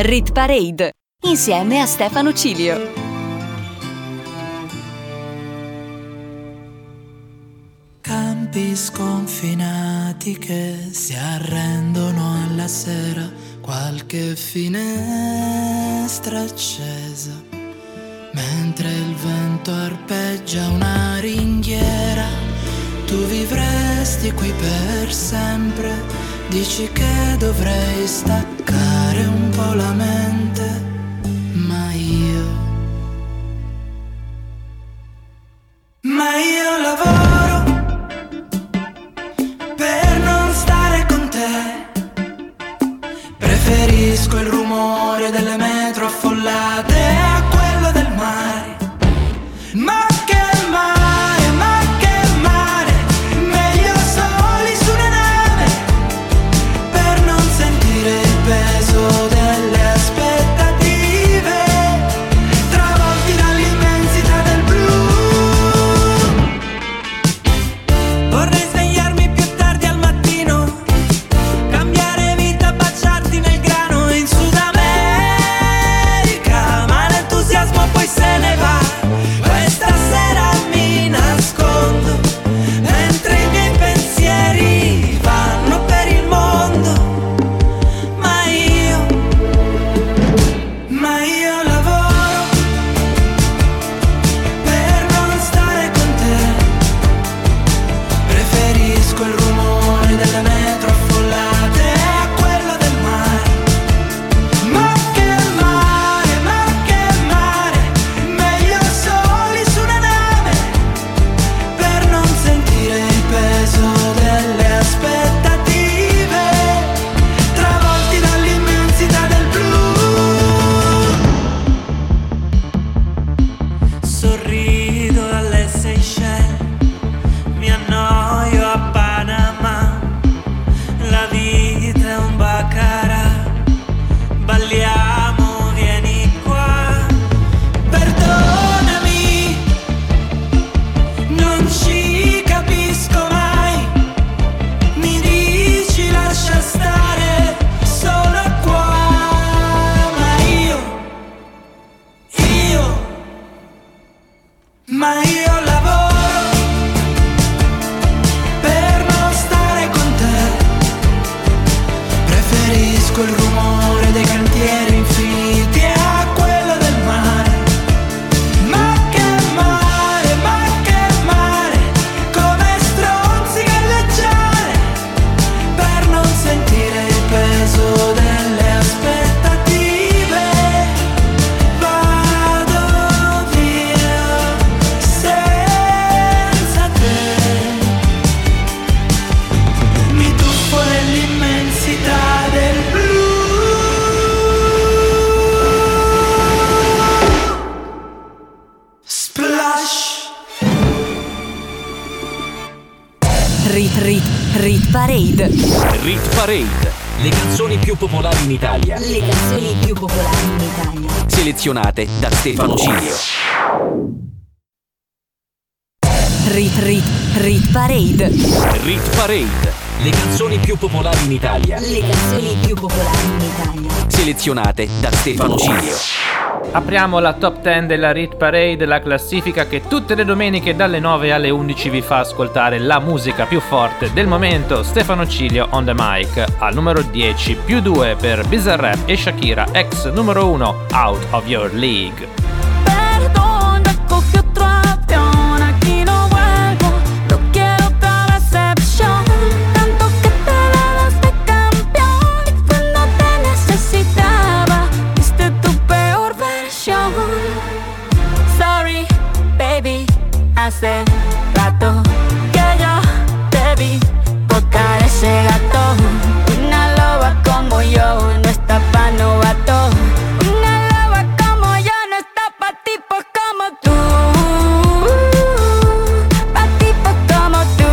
Rit Parade, insieme a Stefano Cilio. Campi sconfinati che si arrendono alla sera, qualche finestra accesa, mentre il vento arpeggia una ringhiera. Tu vivresti qui per sempre, dici che dovrei staccare un po' la mente, ma io lavoro per non stare con te. Preferisco il rumore delle metro affollate a quello del mare. Ma delle aspettative. Parade, le canzoni più popolari in Italia. Le canzoni più popolari in Italia. Selezionate da Stefano Cilio. Rit Parade. Rit Parade, le canzoni più popolari in Italia. Le canzoni più popolari in Italia. Selezionate da Stefano Cilio. Apriamo la top 10 della Rit Parade, la classifica che tutte le domeniche dalle 9 alle 11 vi fa ascoltare la musica più forte del momento. Stefano Cilio on the mic. Al numero 10 più 2 per Bizarrap e Shakira, ex numero 1, Out of Your League. Hace rato que yo te vi tocar ese gato. Una loba como yo no está pa' novato. Una loba como yo no está pa' tipos como tú. Pa' tipos como tú.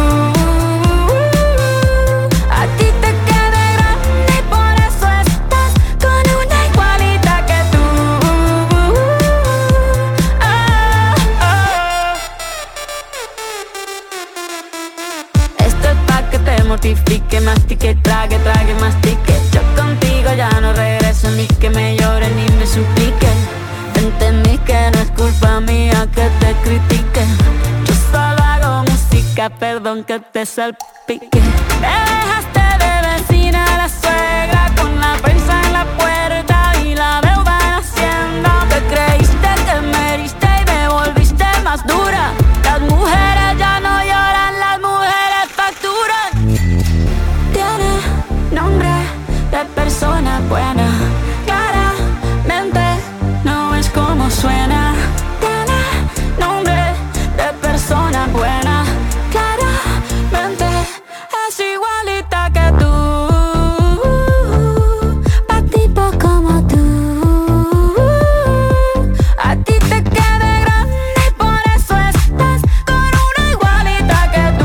A ti te queda grande y por eso estás con una igualita que tú. Mortifique, mastique, trague, trague, mastique. Yo contigo ya no regreso, ni que me llore ni me suplique. Entendí que no es culpa mía que te critique. Yo solo hago música, perdón que te salpique. Me dejaste de vecina la suegra con la prensa en la puerta y la deuda en Hacienda. Te creíste que me heriste y me volviste más dura. Las mujeres ya no lloran, las mujeres facturan. Nombre de persona buena, claramente no es como suena. Tiene nombre de persona buena, claramente es igualita que tú. Pa' tipo como tú. A ti te queda grande y por eso estás con una igualita que tú.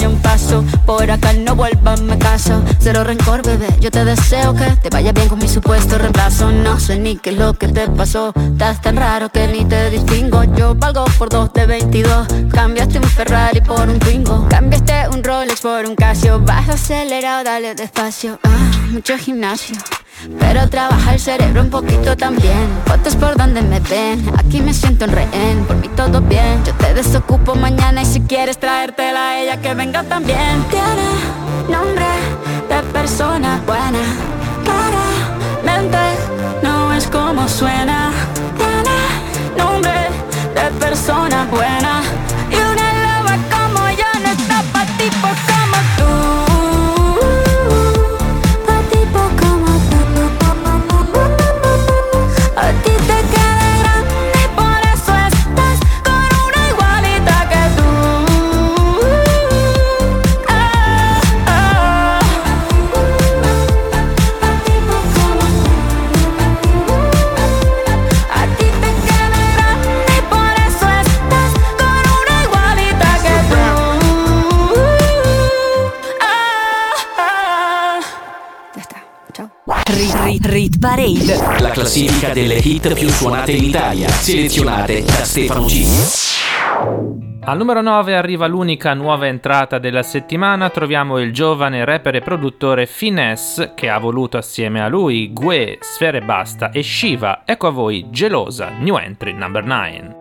Yo un paso, por acá no vuelvas, me caso. Cero rencor, bebé, yo te deseo que te vaya bien con mi supuesto reemplazo. No sé ni qué es lo que te pasó, estás tan raro que ni te distingo. Yo valgo por 2 de 22, cambiaste un Ferrari por un Twingo. Cambiaste un Rolex por un Casio, vas acelerado, dale despacio. Mucho gimnasio, pero trabaja el cerebro un poquito también. Fotos por donde me ven, aquí me siento en rehén. Por mí todo bien, yo te desocupo mañana. Y si quieres traértela a ella que venga también. Tiene nombre de persona buena, claramente no es como suena. Tiene nombre de persona buena. Y una loba como yo no está pa' tipos como tú. Rit Parade, la classifica delle hit più suonate in Italia, selezionate da Stefano G. Al numero 9 arriva l'unica nuova entrata della settimana, troviamo il giovane rapper e produttore Finesse, che ha voluto assieme a lui Guè, Sfere Basta e Shiva. Ecco a voi Gelosa, new entry number 9.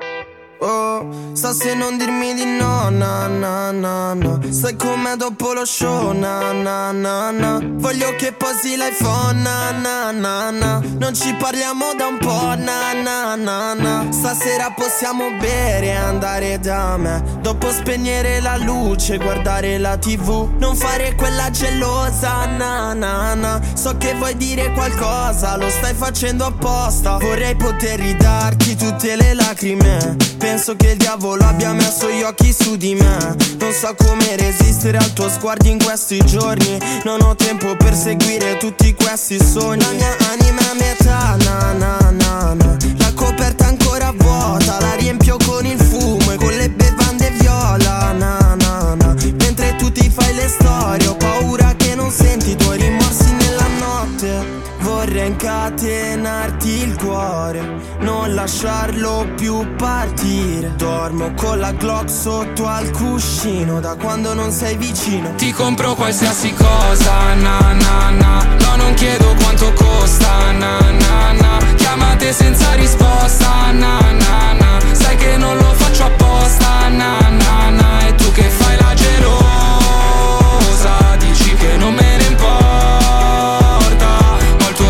Oh, sa se non dirmi di no, na na na na. Sai com'è dopo lo show, na na na na. Voglio che posi l'iPhone, na na na na. Non ci parliamo da un po', na na na na. Stasera possiamo bere e andare da me, dopo spegnere la luce, guardare la TV. Non fare quella gelosa, na na na. So che vuoi dire qualcosa, lo stai facendo apposta. Vorrei poter ridarti tutte le lacrime. Penso che il diavolo abbia messo gli occhi su di me. Non so come resistere al tuo sguardo in questi giorni. Non ho tempo per seguire tutti questi sogni. La mia anima è a metà, na na na na. La coperta ancora vuota, la riempio con il fumo e con le bevande viola, na na na. Mentre tu ti fai le storie, ho paura che non senti i tuoi rimorsi nella notte. Vorrei incatenarti il cuore, non lasciarlo più partire. Dormo con la Glock sotto al cuscino, da quando non sei vicino. Ti compro qualsiasi cosa, na na na. No, non chiedo quanto costa, na na na. Chiamate senza risposta, na na na. Sai che non lo faccio apposta, na na na. E tu che fai la gelosa, dici che non me ne importa.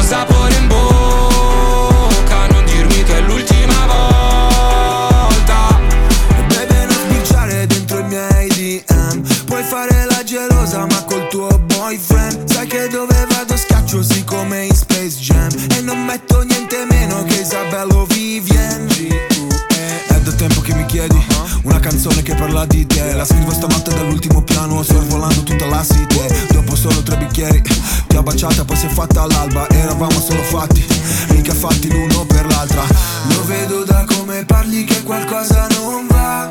Sapore in bocca, non dirmi che è l'ultima volta. Baby, non sbirciare dentro i miei DM. Puoi fare la gelosa ma col tuo boyfriend. Sai che dove vado schiaccio siccome in Space Jam. E non metto niente meno che Isabello Vivien. È da tempo che mi chiedi una canzone che parla di te. La scrivo stamattina dall'ultimo piano, sorvolando tutta la city. Dopo solo 3 bicchieri ti ho baciata, poi si è fatta l'alba. Eravamo solo fatti, mica fatti l'uno per l'altra. Lo vedo da come parli che qualcosa non va.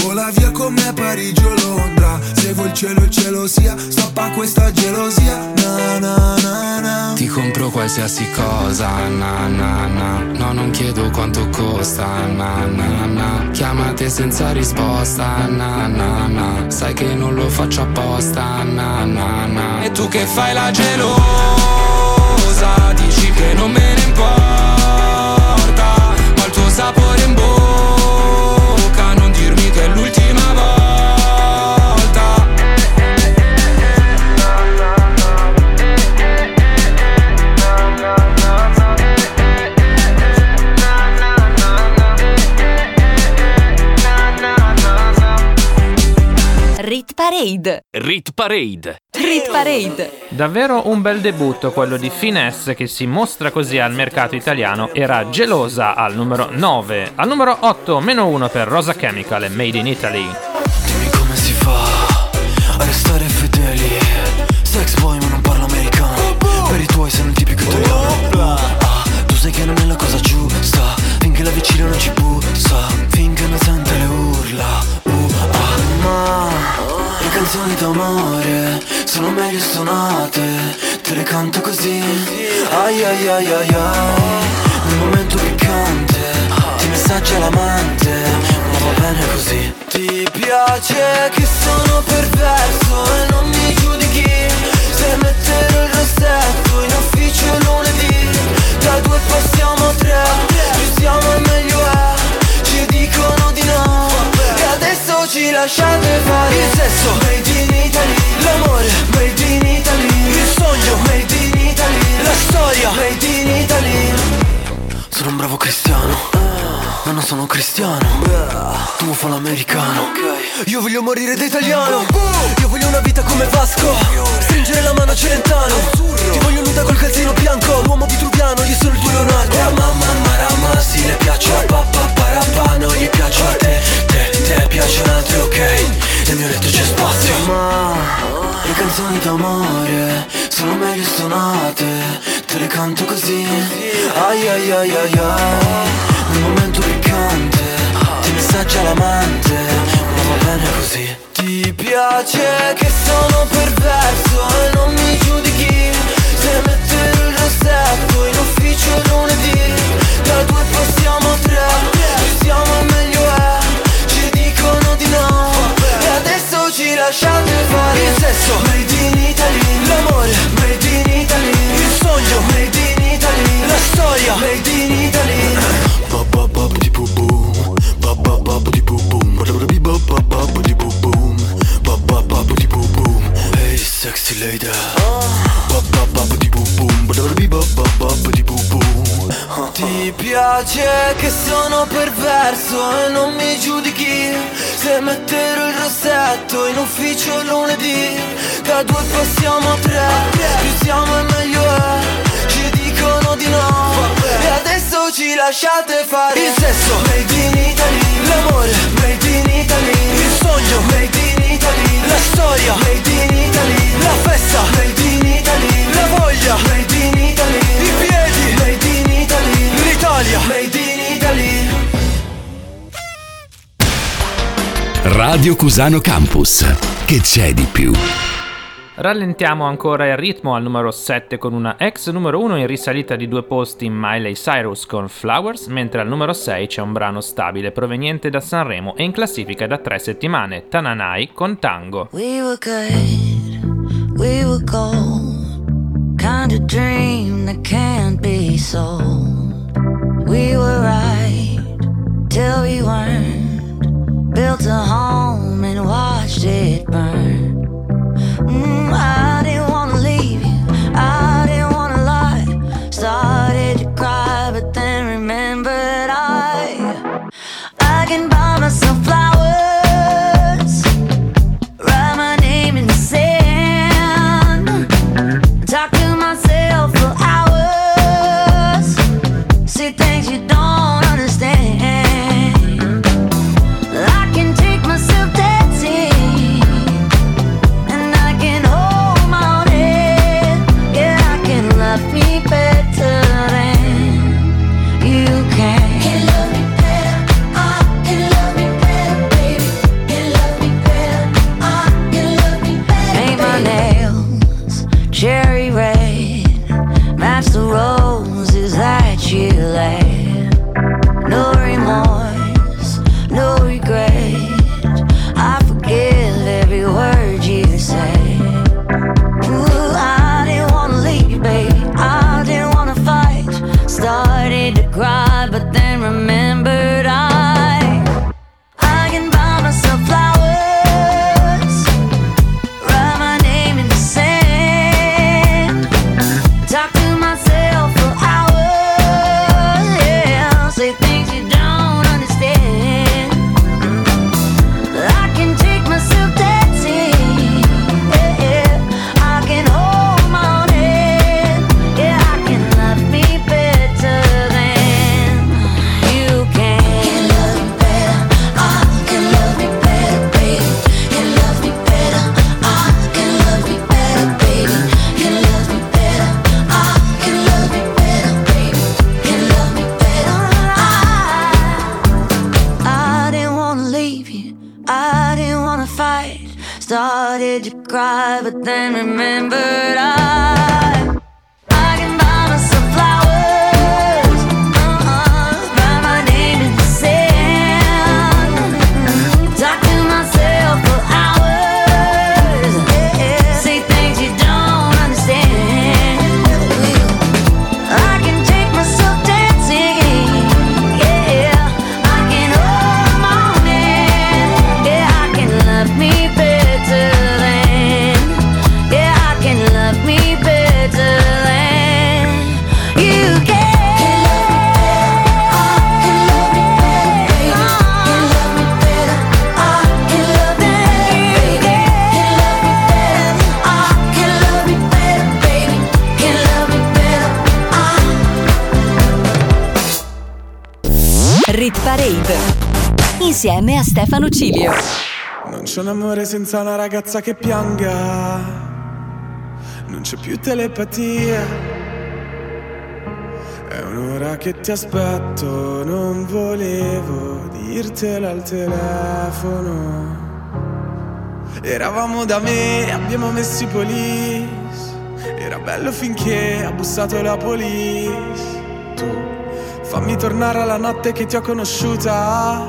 Vola via come Parigi o Londra. Se vuoi il cielo sia, stoppa questa gelosia, na na na na. Ti compro qualsiasi cosa, na na na. No, non chiedo quanto costa, na na na. Chiamate senza risposta, na na na. Sai che non lo faccio apposta, na na na. E tu che fai la gelosa, dici che non me ne importa, ma il tuo sapore in bocca. Rit Parade. Davvero un bel debutto quello di Finesse, che si mostra così al mercato italiano. Era Gelosa al numero 9. Al numero 8 -1 per Rosa Chemical e Made in Italy. Dimmi come si fa a restare fedeli. Sex boy ma non parlo americano. Per i tuoi sei un tipico italiano. Ah, tu sai che non è la cosa giusta. Finché la vicina non ci bussa, finché non sente le urla. Le canzoni d'amore sono meglio suonate, te le canto così. Ai ai ai ai ai. Nel momento piccante ti messaggia l'amante, ma va bene così. Ti piace che sono perverso e non mi giudichi se metterò il rossetto in ufficio lunedì. Da 2 passiamo a 3, più siamo e meglio è. Ci dicono di no e adesso ci lasciate fare. Il sesso made in Italy, l'amore made in Italy, il sogno made in Italy, la storia made in Italy. Sono un bravo cristiano, ma non sono cristiano. Tu fa l'americano, okay. Io voglio morire da italiano. Io voglio una vita come Vasco, stringere la mano a Celentano. Ti voglio nuda col calzino bianco, l'uomo vitruviano, io sono il tuo Leonardo. Mamma marama, sì, le piace la pappa parappa, non gli piace a te. Te piace un altro, ok? Nel mio letto c'è spazio. Ma le canzoni d'amore sono meglio suonate, te le canto così. Ai ai ai ai ai. Nel momento piccante ti messaggia l'amante, ma va bene così. Ti piace che sono perverso e non mi giudichi se metterò il rossetto in ufficio lunedì. Da 2 passiamo a 3, più siamo meglio è. Dicono di lasciate fare. Il sesso made in Italy, l'amore made in Italy, il sogno made in Italy, la storia made in Italy. Hey sexy lady, ti piace che sono perverso e non mi giudichi se metterò il rossetto in ufficio lunedì. Da due passiamo a tre, più siamo e meglio è. Ci dicono di no e adesso ci lasciate fare. Il sesso made in Italy, l'amore made in Italy, il sogno made in Italy, la storia made in Italy, la festa made in Italy, la voglia made in Italy, i piedi made in Italy, l'Italia made in Italy. Radio Cusano Campus, che c'è di più? Rallentiamo ancora il ritmo al numero 7 con una ex numero 1 in risalita di 2 posti in Miley Cyrus con Flowers, mentre al numero 6 c'è un brano stabile proveniente da Sanremo e in classifica da 3 settimane, Tananai con Tango. We were good, we were gold, kind of dream that can't be sold. We were right till we weren't, built a home and watched it burn. I didn't wanna leave you, I didn't wanna lie. Started to cry, but then remembered I can buy myself flowers, write my name in the sand, talk to myself for hours, see things you don't understand. I can take myself dancing, but then remembered I can buy myself flowers, write my name in the sand, talk to myself for hours, say things you don't understand. I can take myself dancing, yeah, I can hold my own hand, yeah, I can love me better. Parade insieme a Stefano Cilio. Non c'è un amore senza una ragazza che pianga, non c'è più telepatia. È un'ora che ti aspetto, non volevo dirtelo al telefono. Eravamo da me, abbiamo messo i police, era bello finché ha bussato la police. Tu fammi tornare alla notte che ti ho conosciuta,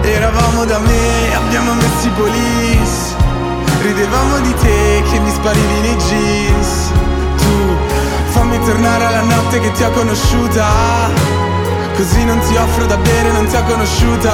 Eravamo da me, abbiamo messo i polis. Ridevamo di te che mi sparivi nei jeans. Tu fammi tornare alla notte che ti ho conosciuta. Così non ti offro da bere, non ti ho conosciuta.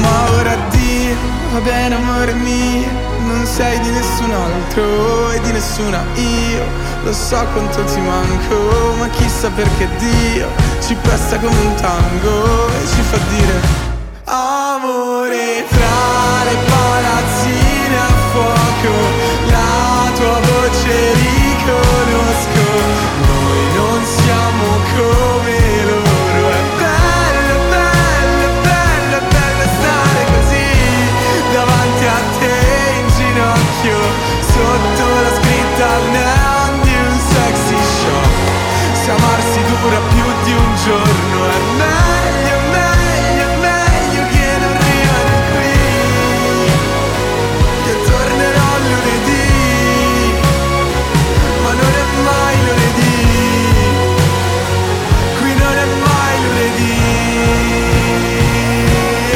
Ma ora addio, va bene amore mio. Non sei di nessun altro e di nessuna io. Lo so quanto ti manco, ma chissà perché Dio ci pesta come un tango e ci fa dire amore tra le palazzine a fuoco. La tua voce riconosco, noi non siamo come loro. Sotto la scritta al neon di un sexy show. Se amarsi dura più di un giorno è meglio, meglio, meglio che non rimani qui. Io tornerò lunedì, ma non è mai lunedì. Qui non è mai lunedì.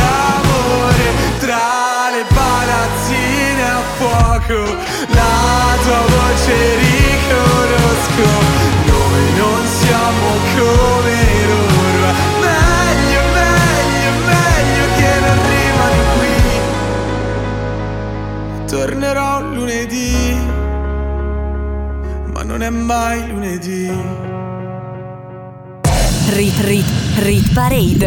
Amore, tra le palazzine a fuoco. La tua voce riconosco, noi non siamo come loro. Meglio, meglio, meglio che non rimani qui. Tornerò lunedì, ma non è mai lunedì. Rit Parade.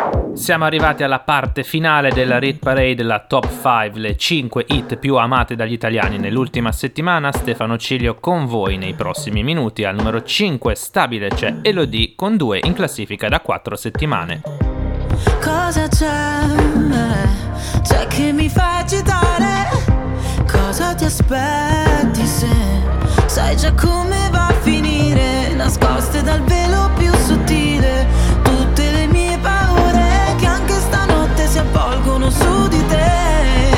Siamo arrivati alla parte finale della Rit Parade, la Top 5, le 5 hit più amate dagli italiani nell'ultima settimana. Stefano Cilio con voi nei prossimi minuti. Al numero 5 stabile c'è Elodie con 2 in classifica da 4 settimane. Cosa c'è? C'è che mi fa agitare? Cosa ti aspetti se sai già come va a finire? Nascoste dal velo più sottile tutte le mie paure che anche stanotte si avvolgono su di te.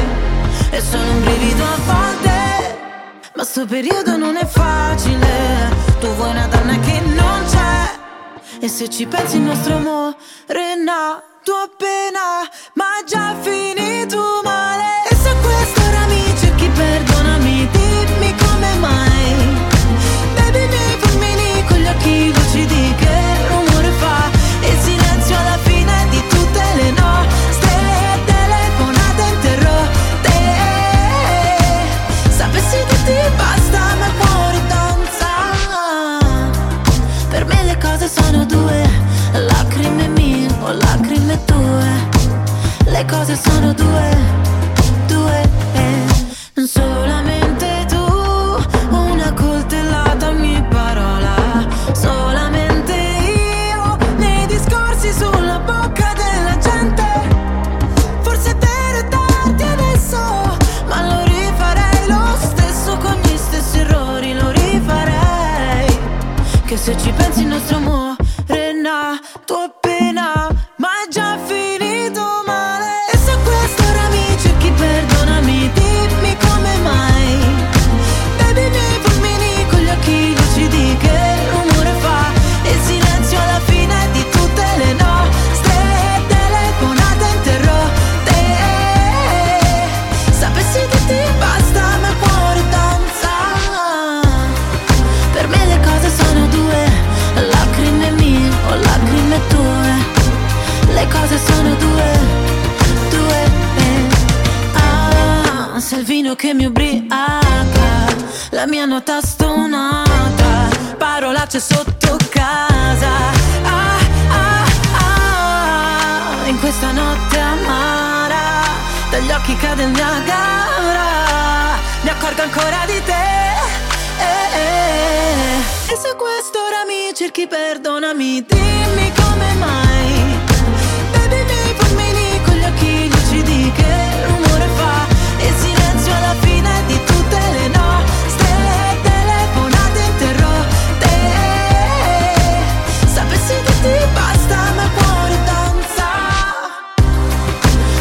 E sono un brivido a volte, ma sto periodo non è facile. Tu vuoi una donna che non c'è, e se ci pensi il nostro amore è nato appena, ma già finito male. E se a quest'ora mi cerchi, perdonami, dimmi come mai. Baby, mi fulmini con gli occhi lucidi, che rumore fa il silenzio alla fine di tutte le nostre telefonate interrotte. Sapessi dirti basta, ma il cuore danza. Per me le cose sono due, lacrime mie o lacrime tue. Le cose sono due, due e solamente. Se ci pensi il nostro amore è nato appena. pensa al vino che mi ubriaca, la mia nota stonata, parolacce sotto casa. Ah, ah, ah, in questa notte amara, dagli occhi cade il Niagara, mi accorgo ancora di te. E se quest'ora mi cerchi, perdonami, dimmi come mai. Baby, mi fulmini con gli occhi lucidi che rumore fa il silenzio alla fine di tutte le nostre telefonate interrotte. Sapessi che ti basta, ma il cuore danza.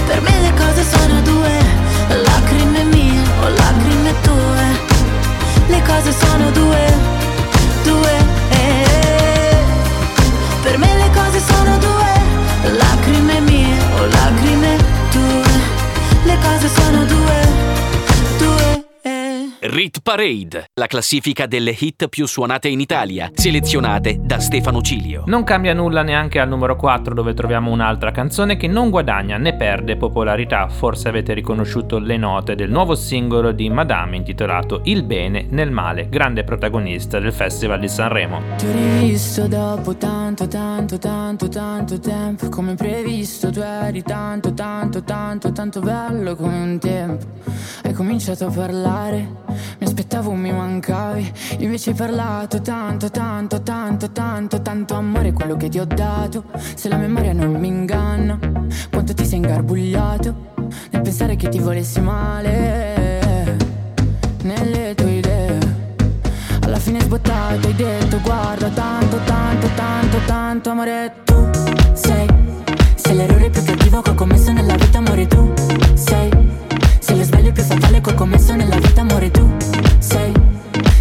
Per me le cose sono due, lacrime mie o lacrime tue. Le cose sono due, due, eh. Per me le cose sono due, lacrime mie o lacrime tue. Le cose sono due, due, eh. Rit Parade, la classifica delle hit più suonate in Italia, selezionate da Stefano Cilio. Non cambia nulla neanche al numero 4, dove troviamo un'altra canzone che non guadagna né perde popolarità. Forse avete riconosciuto le note del nuovo singolo di Madame intitolato Il bene nel male, grande protagonista del Festival di Sanremo. Ti ho rivisto dopo tanto, tanto, tanto, tanto tempo. Come previsto tu eri tanto, tanto, tanto, tanto bello come un tempo. Hai cominciato a parlare, mi aspettavo mi mancavi, invece hai parlato tanto, tanto, tanto, tanto, tanto amore quello che ti ho dato. Se la memoria non mi inganna, quanto ti sei ingarbugliato nel pensare che ti volessi male, nelle tue idee. Alla fine sbottato hai detto guarda tanto, tanto, tanto, tanto amore tu sei. Sei l'errore più cattivo che ho commesso nella vita amore tu sei. Sei lo sbaglio più fatale che ho commesso nella vita, amore, tu sei.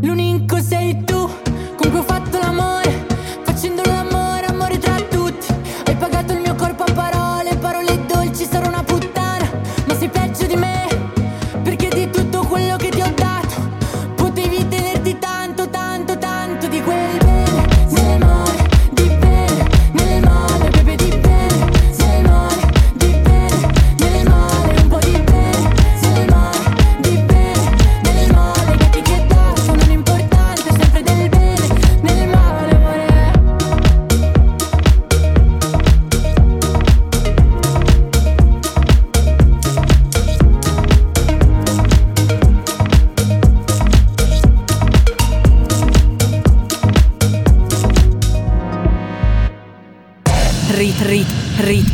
L'unico sei tu con cui ho fatto l'amore, facendolo l'amore, amore tra tutti. Hai pagato il mio corpo a parole, parole dolci, sarò una puttana, ma sei peggio di me. Perché di tutto quello che ti ho dato potevi tenerti tanto, tanto, tanto di quel bene nel male, di bene nel male, bebe di bene nel male, di bene nel male, un po' di bene nel male, di bene nel male. I gatti che danno non importanti, sempre del bene nel male, amore. Rit, rit, rit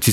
Ci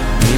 Mi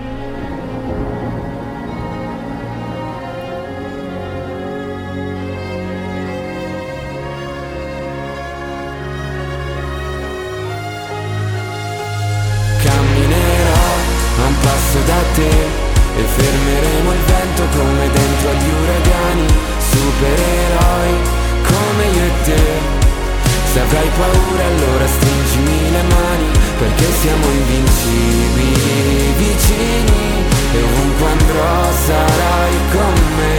E fermeremo il vento come dentro agli uragani. Supereroi come io e te. Se avrai paura allora stringimi le mani, perché siamo invincibili vicini e ovunque andrò sarai con me.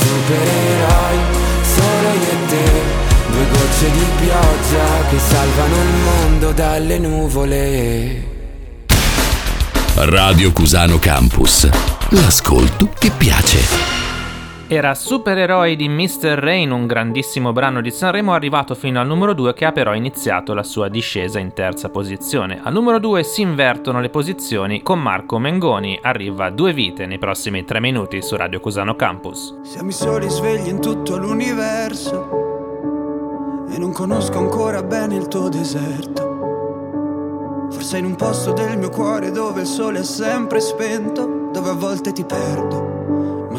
Supereroi solo io e te, due gocce di pioggia che salvano il mondo dalle nuvole. Radio Cusano Campus, l'ascolto che piace. Era Supereroi di Mr. Rain, un grandissimo brano di Sanremo arrivato fino al numero 2, che ha però iniziato la sua discesa in terza posizione. Al numero 2 si invertono le posizioni con Marco Mengoni, arriva Due Vite nei prossimi 3 minuti su Radio Cusano Campus. Siamo i soli svegli in tutto l'universo e non conosco ancora bene il tuo deserto. Forse in un posto del mio cuore dove il sole è sempre spento, dove a volte ti perdo, ma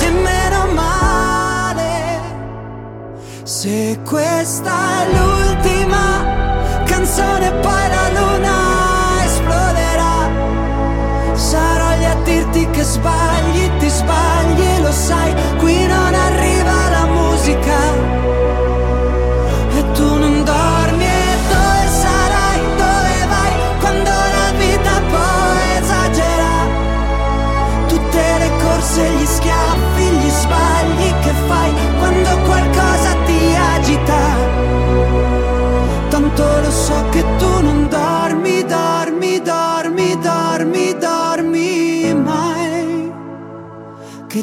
e meno male. Se questa è l'ultima canzone poi la luna esploderà. Sarò lì a dirti che sbagli, ti sbagli, lo sai. Qui non arriva la e tu non dormi, e dove sarai, dove vai quando la vita poi esagera. Tutte le corse, gli schiaffi, gli sbagli che fai quando qualcosa ti agita. Tanto lo so che tu non dormi, dormi, dormi, dormi, dormi mai. Che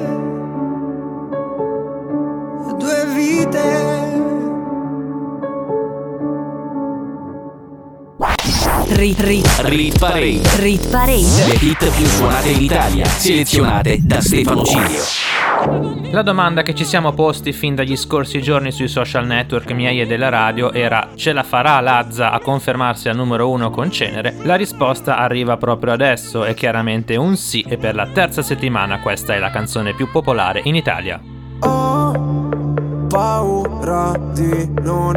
due vite. Rit Parade. Le hit più suonate in Italia, selezionate da Stefano Cilio. La domanda che ci siamo posti fin dagli scorsi giorni sui social network miei e della radio era: ce la farà Lazza a confermarsi al numero uno con Cenere? La risposta arriva proprio adesso, è chiaramente un sì, e per la terza settimana questa è la canzone più popolare in Italia. Ho paura di non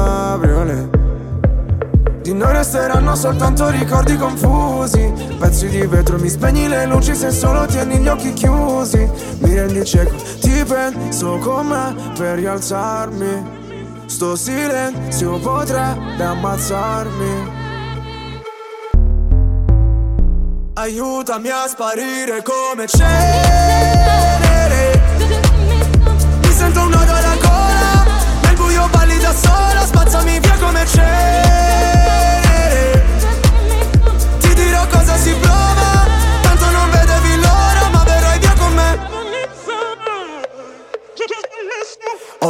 Di noi resteranno soltanto ricordi confusi, pezzi di vetro, mi spegni le luci se solo tieni gli occhi chiusi. Mi rendi cieco, ti penso come per rialzarmi. Sto silenzio potrebbe ammazzarmi. Aiutami a sparire come cenere. Mi sento un nodo alla gola, nel buio balli da sola. Spazzami via come cenere. Cosa si prova? Tanto non vedevi l'ora, ma verrai via con me. Ho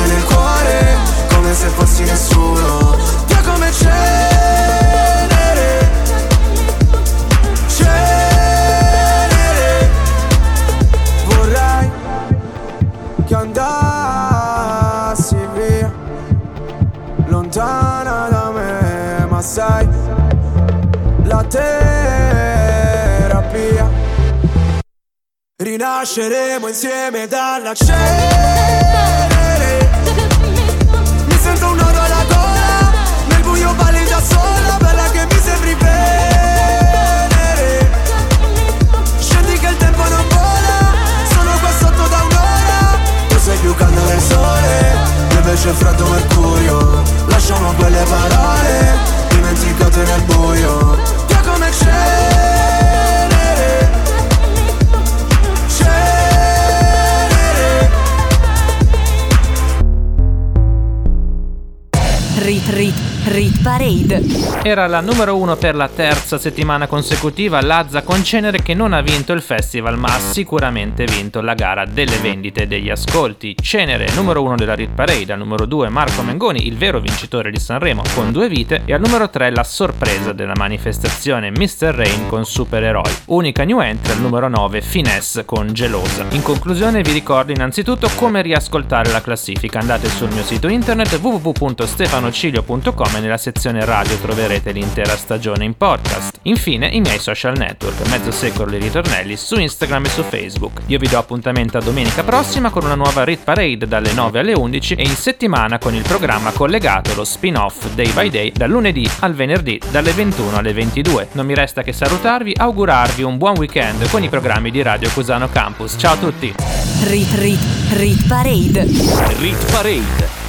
nel cuore, come se fossi nessuno. Via come cenere, cenere, Rinasceremo insieme dalla cenere. Mi sento un nodo alla gola, nel buio balli da sola, bella che mi sembri venere. Scendi che il tempo non vola, sono qua sotto da un'ora. Tu sei più caldo del sole, io invece freddo mercurio. Lasciamo quelle parole dimenticate nel buio. Che come cenere, Rit Parade. Era la numero 1 per la terza settimana consecutiva. Lazza con Cenere, che non ha vinto il festival, ma ha sicuramente vinto la gara delle vendite e degli ascolti. Cenere, numero 1 della Rit Parade. Al numero 2 Marco Mengoni, il vero vincitore di Sanremo, con 2 vite. E al numero 3 la sorpresa della manifestazione, Mr. Rain con Supereroi. Unica new entry al numero 9 Finesse con Gelosa. In conclusione vi ricordo innanzitutto come riascoltare la classifica. Andate sul mio sito internet www.stefanocilio.com e nella sezione radio troverete l'intera stagione in podcast. Infine i miei social network, mezzo secolo di ritornelli, su Instagram e su Facebook. Io vi do appuntamento a domenica prossima con una nuova Rit Parade dalle 9 alle 11 e in settimana con il programma collegato, lo spin-off Day by Day, dal lunedì al venerdì dalle 21 alle 22. Non mi resta che salutarvi, augurarvi un buon weekend con i programmi di Radio Cusano Campus. Ciao a tutti! Rit Parade. Rit Parade.